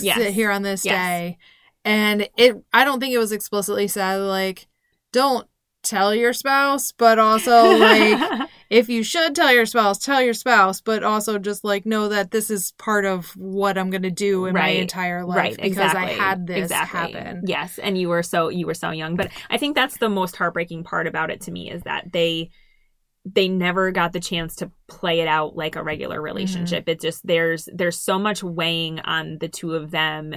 day. And I don't think it was explicitly said, like, don't tell your spouse, but also, like, if you should tell your spouse, but also just, like, know that this is part of what I'm going to do in my entire life, because I had this happen. Yes, and you were so young. But I think that's the most heartbreaking part about it to me, is that they never got the chance to play it out like a regular relationship. It just, there's so much weighing on the two of them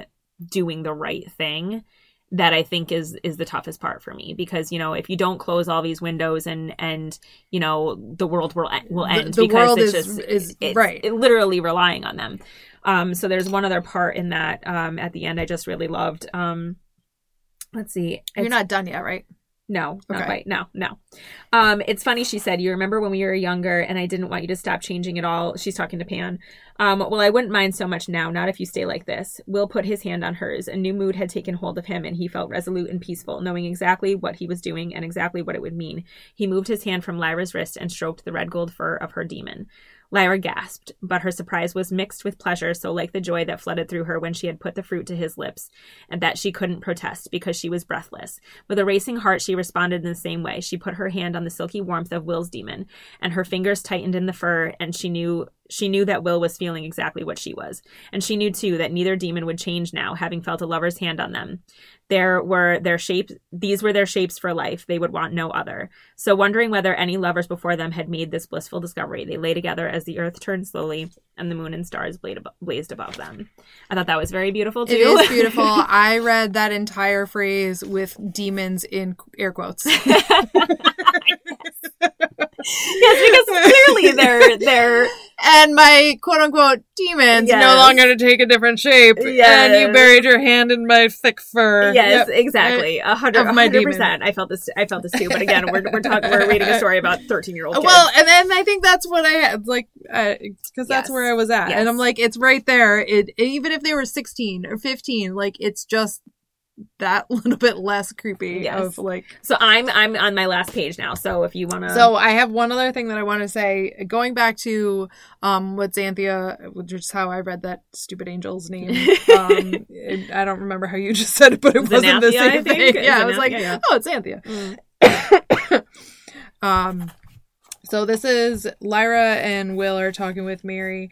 doing the right thing that I think is the toughest part for me, because, you know, if you don't close all these windows and you know, the world will end, the because world it's is, just is it's, right. It literally relying on them. So there's one other part in that at the end I just really loved. Let's see. You're not done yet, right? No, not quite. No. It's funny. She said, "You remember when we were younger and I didn't want you to stop changing at all." She's talking to Pan. "Well, I wouldn't mind so much now. Not if you stay like this." Will put his hand on hers. A new mood had taken hold of him and he felt resolute and peaceful, knowing exactly what he was doing and exactly what it would mean. He moved his hand from Lyra's wrist and stroked the red gold fur of her demon. Lyra gasped, but her surprise was mixed with pleasure, so like the joy that flooded through her when she had put the fruit to his lips, and that she couldn't protest because she was breathless. With a racing heart, she responded in the same way. She put her hand on the silky warmth of Will's demon, and her fingers tightened in the fur, and she knew that Will was feeling exactly what she was. And she knew, too, that neither demon would change now, having felt a lover's hand on them. These were their shapes for life. They would want no other. So wondering whether any lovers before them had made this blissful discovery, they lay together as the earth turned slowly and the moon and stars blazed above them. I thought that was very beautiful, too. It is beautiful. I read that entire phrase with demons in air quotes. Yes, because clearly they're and my quote-unquote demons no longer to take a different shape. Yes. And you buried your hand in my thick fur. Yes, exactly. 100%. I felt this too. But again, we're reading a story about 13-year-old kids. Well, and then I think that's what I had, like, because that's where I was at. Yes. And I'm like, it's right there. Even if they were 16 or 15, like, it's just that little bit less creepy. Yes. Of like, so I'm on my last page now, so if you want to. So I have one other thing that I want to say, going back to what Xanthia, which is how I read that stupid angel's name. I don't remember how you just said it, but it Xanathia, wasn't the same thing. Yeah, Xanathia, I was like, oh, it's Xanthia. Mm. So this is Lyra and Will are talking with Mary.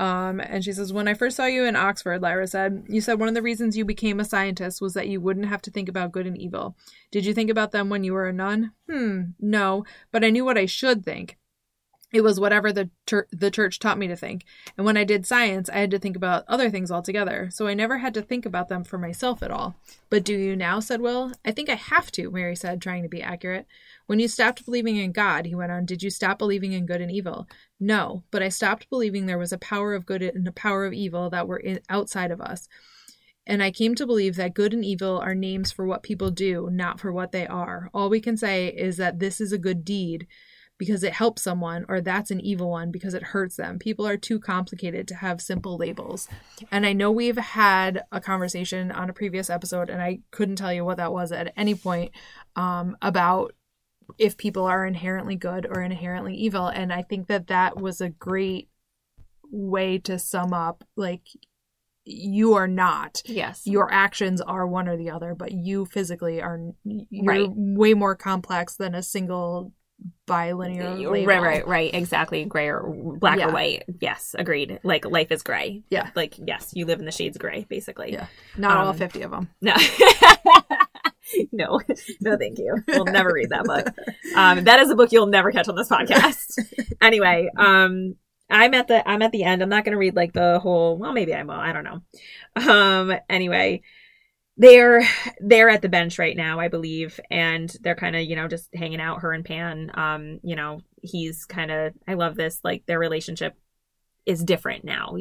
And she says, "When I first saw you in Oxford," Lyra said, "you said one of the reasons you became a scientist was that you wouldn't have to think about good and evil. Did you think about them when you were a nun?" No, but I knew what I should think. It was whatever the church taught me to think. And when I did science, I had to think about other things altogether. So I never had to think about them for myself at all. But do you now?" said Will. "I think I have to," Mary said, trying to be accurate. "When you stopped believing in God," he went on, "did you stop believing in good and evil?" No, but I stopped believing there was a power of good and a power of evil that were outside of us. And I came to believe that good and evil are names for what people do, not for what they are. All we can say is that this is a good deed because it helps someone, or that's an evil one because it hurts them. People are too complicated to have simple labels. And I know we've had a conversation on a previous episode, and I couldn't tell you what that was at any point, about if people are inherently good or inherently evil. And I think that was a great way to sum up, like, you are not. Yes. Your actions are one or the other, but you physically are way more complex than a single bilinear label. Right, exactly. Gray or black or white. Yes, agreed. Like, life is gray. Yeah. Like, yes, you live in the shades gray, basically. Yeah. Not all 50 of them. No. No, thank you. We'll never read that book. That is a book you'll never catch on this podcast. Anyway, I'm at the end. I'm not going to read like the whole. Well, maybe I will. I don't know. Anyway, they're at the bench right now, I believe, and they're kind of just hanging out. Her and Pan. He's kind of. I love this. Like, their relationship is different now.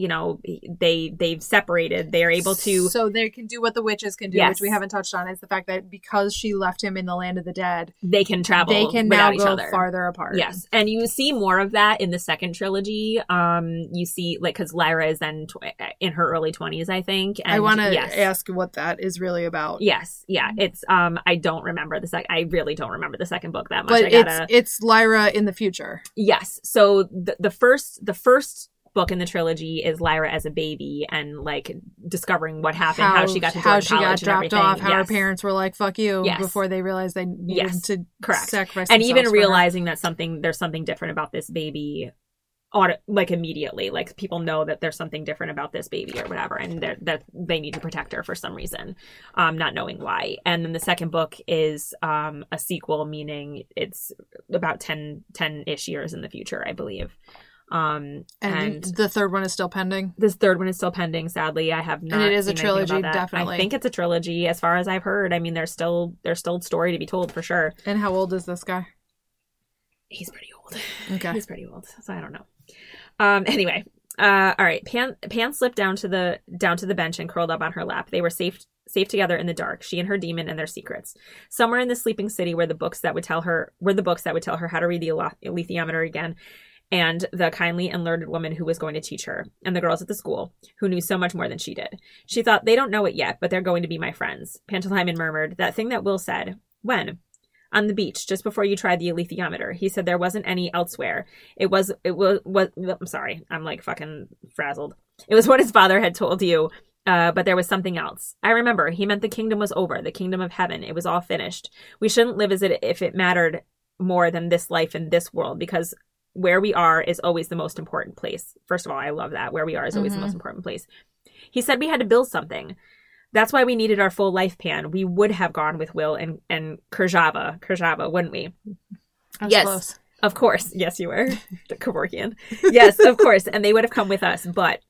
They've separated. They're able to, so they can do what the witches can do, yes, which we haven't touched on, is the fact that because she left him in the land of the dead, they can travel. They can now go farther apart. Yes, and you see more of that in the second trilogy. You see, like, because Lyra is then in her early 20s, I think. And I want to ask what that is really about. Yes, yeah, it's I don't remember the I really don't remember the second book that much. But it's Lyra in the future. Yes, so the first book in the trilogy is Lyra as a baby and like discovering what happened, how she got to Jordan College, got dropped off, how her parents were like, "Fuck you," before they realized they needed to sacrifice, and even realizing that there's something different about this baby, like immediately, like people know that there's something different about this baby or whatever, and that they need to protect her for some reason, not knowing why. And then the second book is a sequel, meaning it's about 10-ish years in the future, I believe. And the third one is still pending? This third one is still pending, sadly. I have not. And it is a trilogy, definitely. I think it's a trilogy, as far as I've heard. I mean, there's still story to be told, for sure. And how old is this guy? He's pretty old. Okay. He's pretty old, so I don't know. Anyway. All right. Pan slipped down to the bench and curled up on her lap. They were safe together in the dark, she and her demon and their secrets. Somewhere in the sleeping city were the books that would tell her how to read the alethiometer again, and the kindly and learned woman who was going to teach her, and the girls at the school, who knew so much more than she did. She thought, they don't know it yet, but they're going to be my friends. Pantalaimon murmured, that thing that Will said. When? On the beach, just before you tried the alethiometer. He said there wasn't any elsewhere. It was I'm sorry. I'm like fucking frazzled. It was what his father had told you. But there was something else. I remember. He meant the kingdom was over, the kingdom of heaven. It was all finished. We shouldn't live as it if it mattered more than this life in this world, because where we are is always the most important place. First of all, I love that. Where we are is always the most important place. He said we had to build something. That's why we needed our full life plan. We would have gone with Will and Kurzhava, wouldn't we? Yes. Close. Of course. Yes, you were. The Kevorkian. Yes, of course. And they would have come with us, But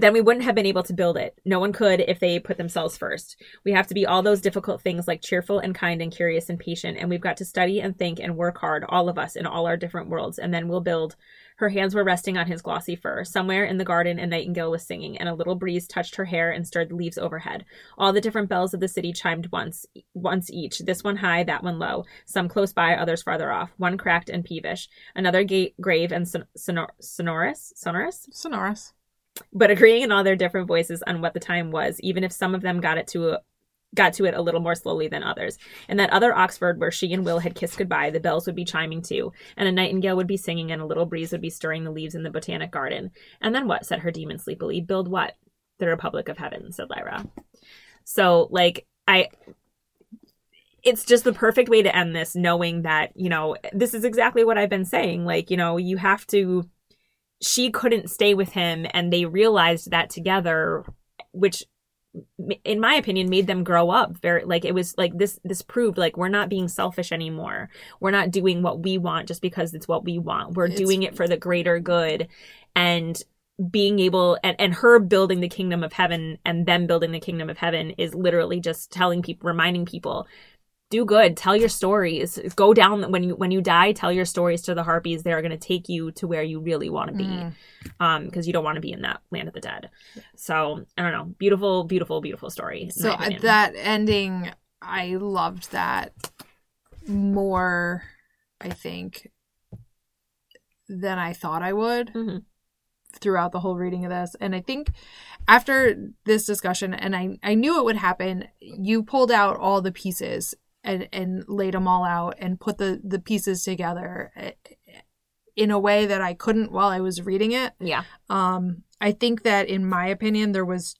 then we wouldn't have been able to build it. No one could if they put themselves first. We have to be all those difficult things, like cheerful and kind and curious and patient. And we've got to study and think and work hard, all of us in all our different worlds. And then we'll build. Her hands were resting on his glossy fur. Somewhere in the garden, a nightingale was singing, and a little breeze touched her hair and stirred the leaves overhead. All the different bells of the city chimed once each, this one high, that one low, some close by, others farther off, one cracked and peevish, another grave and sonorous. But agreeing in all their different voices on what the time was, even if some of them got to it a little more slowly than others. In that other Oxford where she and Will had kissed goodbye, the bells would be chiming too, and a nightingale would be singing, and a little breeze would be stirring the leaves in the botanic garden. And then what? Said her demon sleepily. Build what? The Republic of Heaven, said Lyra. So, like, it's just the perfect way to end this, knowing that, you know, this is exactly what I've been saying. Like, you know, you have to... She couldn't stay with him, and they realized that together, which, in my opinion, made them grow up. Very, like, it was like this proved, like, we're not being selfish anymore. We're not doing what we want just because it's what we want. We're doing it for the greater good, and being able and her building the kingdom of heaven and them building the kingdom of heaven is literally just telling people, reminding people, do good, tell your stories, go down when you die, tell your stories to the harpies. They are going to take you to where you really want to be, because you don't want to be in that land of the dead. So I don't know, beautiful, beautiful, beautiful story. So that ending, I loved that more, I think, than I thought I would throughout the whole reading of this. And I think after this discussion, and I knew it would happen, you pulled out all the pieces and laid them all out and put the pieces together in a way that I couldn't while I was reading it. Yeah. I think that, in my opinion, there was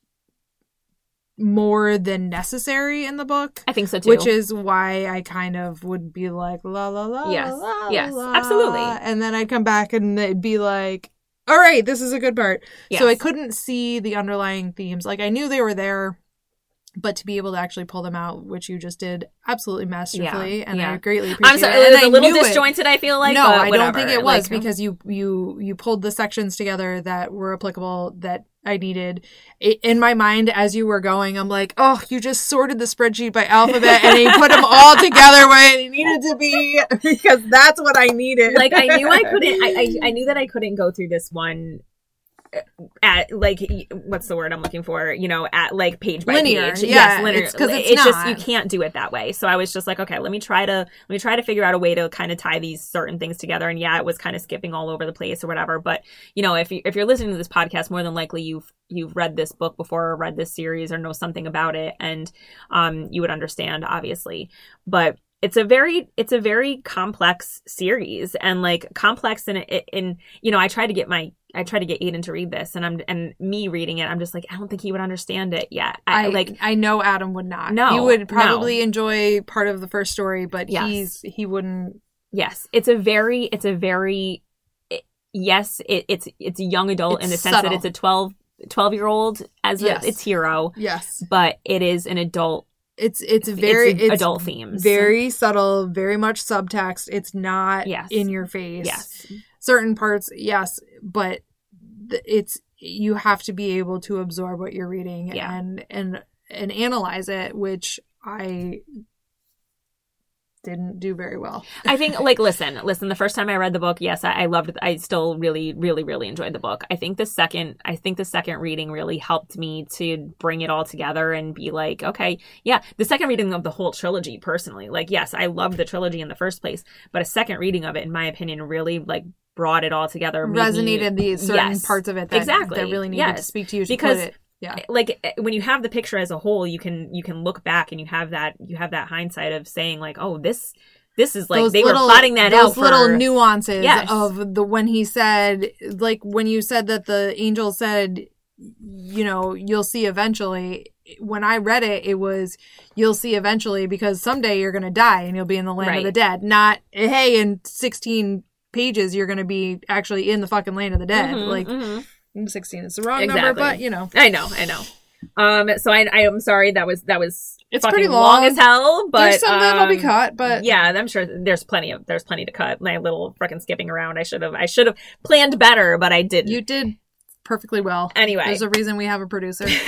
more than necessary in the book. I think so, too. Which is why I kind of would be like, la, la, la, yes. La, yes, la, absolutely. And then I'd come back and it'd be like, all right, this is a good part. Yes. So I couldn't see the underlying themes. Like, I knew they were there. But to be able to actually pull them out, which you just did absolutely masterfully, I greatly appreciate it. I'm sorry, it was a little disjointed, I feel like. No, but I don't think it was, like, because you pulled the sections together that were applicable, that I needed. In my mind, as you were going, I'm like, oh, you just sorted the spreadsheet by alphabet, and you put them all together where they needed to be, because that's what I needed. Like, I knew I couldn't, I knew that I couldn't go through this one at, like, what's the word I'm looking for? You know, at, like, page by linear, page. Yeah, yes, linear. Because it's just, you can't do it that way. So I was just like, okay, let me try to figure out a way to kind of tie these certain things together. And yeah, it was kind of skipping all over the place or whatever. But, you know, if you're listening to this podcast, more than likely you've read this book before, or read this series, or know something about it, and you would understand, obviously. But it's a very complex series, and, like, complex in you know, I try to get Aiden to read this, and me reading it, I'm just like, I don't think he would understand it yet. I know Adam would not. No, he would probably enjoy part of the first story, but yes. he wouldn't. Yes, it's young adult, it's in the sense subtle. That it's a 12-year-old as its hero. Yes, but it is an adult It's adult themes. Very subtle, very much subtext. It's not in your face. Yes. Certain parts, yes, but it's you have to be able to absorb what you're reading and analyze it, which I didn't do very well. I think, like, listen, the first time I read the book, yes, I loved it. I still really, really, really enjoyed the book. I think the second reading really helped me to bring it all together and be like, okay, yeah, the second reading of the whole trilogy personally, like, yes, I loved the trilogy in the first place, but a second reading of it, in my opinion, really, like, brought it all together. Resonated these certain parts of it that really needed to speak to you. Yeah. Like, when you have the picture as a whole, you can look back and you have that hindsight of saying, like, oh, this is like those they little, were plotting that those out. Those little nuances of the when he said, like, when you said that the angel said, you know, you'll see eventually. When I read it, it was you'll see eventually because someday you're going to die and you'll be in the land of the dead. Not, hey, in 16 pages you're going to be actually in the fucking land of the dead. Mm-hmm, like. Mm-hmm. 16 is the wrong number, but you know. I know. So I'm sorry that was it's fucking pretty long as hell. But there's some that'll be cut. But yeah, I'm sure there's plenty to cut. My little freaking skipping around. I should have planned better, but I didn't. You did perfectly well. Anyway, there's a reason we have a producer. Let's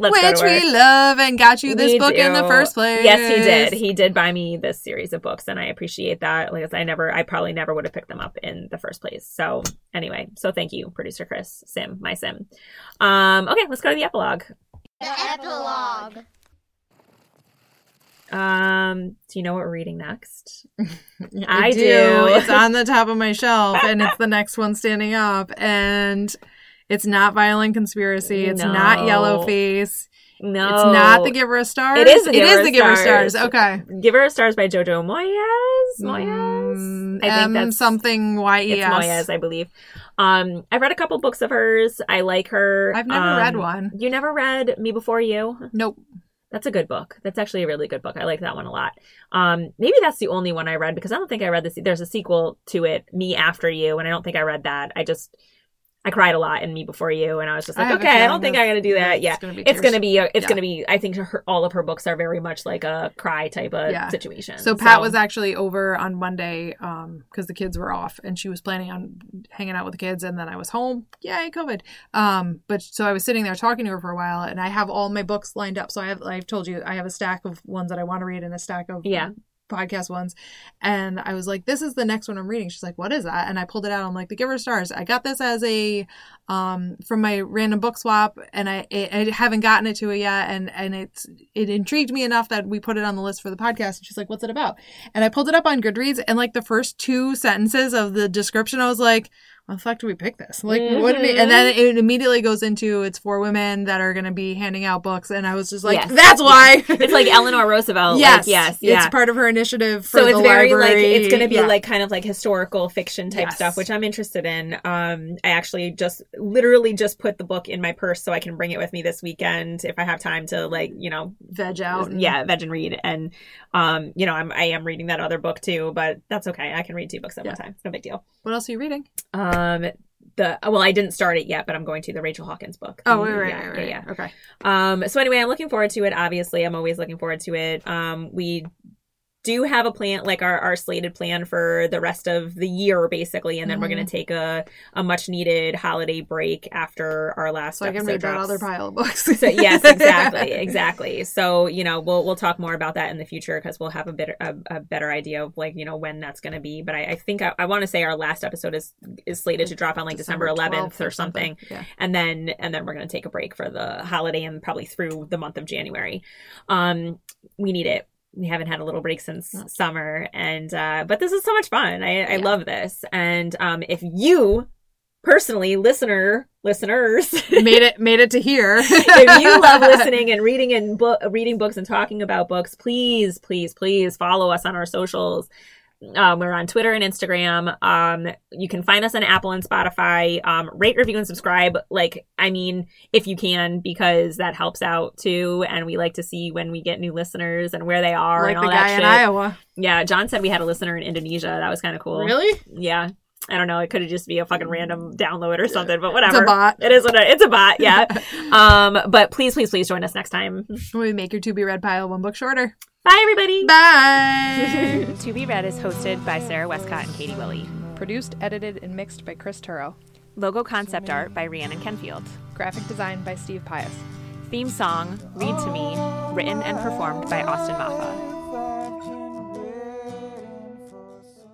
go to work. We love and got you this book in the first place. Yes, he did. He did buy me this series of books, and I appreciate that. Like I probably never would have picked them up in the first place. So anyway, so thank you, producer Chris, my Sim. Okay, let's go to the epilogue. The epilogue. Do you know what we're reading next? I do. It's on the top of my shelf, and it's the next one standing up, and. It's not Violent Conspiracy. It's not Yellow Face. No. It's not The Giver of Stars. It is The Giver of Stars. Okay. Giver of Stars by Jojo Moyes. I think that's something Y-E-S. It's Moyes, I believe. I've read a couple books of hers. I like her. I've never read one. You never read Me Before You? Nope. That's a good book. That's actually a really good book. I like that one a lot. Maybe that's the only one I read because I don't think I read this. There's a sequel to it, Me After You, and I don't think I read that. I cried a lot in Me Before You, and I was just like, okay, I don't think I'm going to do that. Yeah. It's going to be, I think all of her books are very much like a cry type of situation. So Pat was actually over on Monday because the kids were off, and she was planning on hanging out with the kids, and then I was home. Yay, COVID. But so I was sitting there talking to her for a while, and I have all my books lined up. So I've told you, I have a stack of ones that I want to read and a stack of podcast ones, and I was like, this is the next one I'm reading. She's like, what is that? And I pulled it out. I'm like, The Giver of Stars. I got this as a from my random book swap, and I haven't gotten it to it yet, and it intrigued me enough that we put it on the list for the podcast. And she's like, what's it about? And I pulled it up on Goodreads, and like the first two sentences of the description, I was like, why the fuck do we pick this? Like, what do we? And then it immediately goes into it's for women that are going to be handing out books, and I was just like, that's why. It's like Eleanor Roosevelt. Yes, like, it's part of her initiative for the library. So it's very like it's going to be like kind of like historical fiction type stuff, which I'm interested in. I actually just put the book in my purse so I can bring it with me this weekend if I have time to, like, you know, veg out. Yeah, veg and read, and you know, I am reading that other book too, but that's okay. I can read two books at one time. It's no big deal. What else are you reading? I didn't start it yet, but I'm going to the Rachel Hawkins book. Oh, right. Okay. So anyway, I'm looking forward to it. Obviously, I'm always looking forward to it. We do have a plan, like our slated plan for the rest of the year, basically, and then we're going to take a much needed holiday break after our last. So I can read that other pile of books. So, yes, exactly. So, you know, we'll talk more about that in the future because we'll have a better idea of, like, you know, when that's going to be. But I think I want to say our last episode is slated to drop on like December 11th or something. Yeah. And then we're going to take a break for the holiday and probably through the month of January. We need it. We haven't had a little break since summer, and but this is so much fun. I love this. And if you personally, listeners, made it to here. If you love listening and reading and reading books and talking about books, please, please, please follow us on our socials. We're on Twitter and Instagram. You can find us on Apple and Spotify. Rate, review, and subscribe. Like, I mean, if you can, because that helps out too. And we like to see when we get new listeners and where they are, like, and all that shit. Like the guy in Iowa. Yeah, John said we had a listener in Indonesia. That was kind of cool. Really? Yeah. I don't know. It could have just be a fucking random download or something, but whatever. It's a bot. It is. It's a bot. Yeah. But please, please, please join us next time. When we make your To Be Read pile one book shorter. Bye, everybody. Bye. To Be Read is hosted by Sarah Westcott and Katie Willey. Produced, edited, and mixed by Chris Turro. Logo concept art by Rhiannon Kenfield. Graphic design by Steve Pius. Theme song, Read to Me, written and performed by Austin Maffa.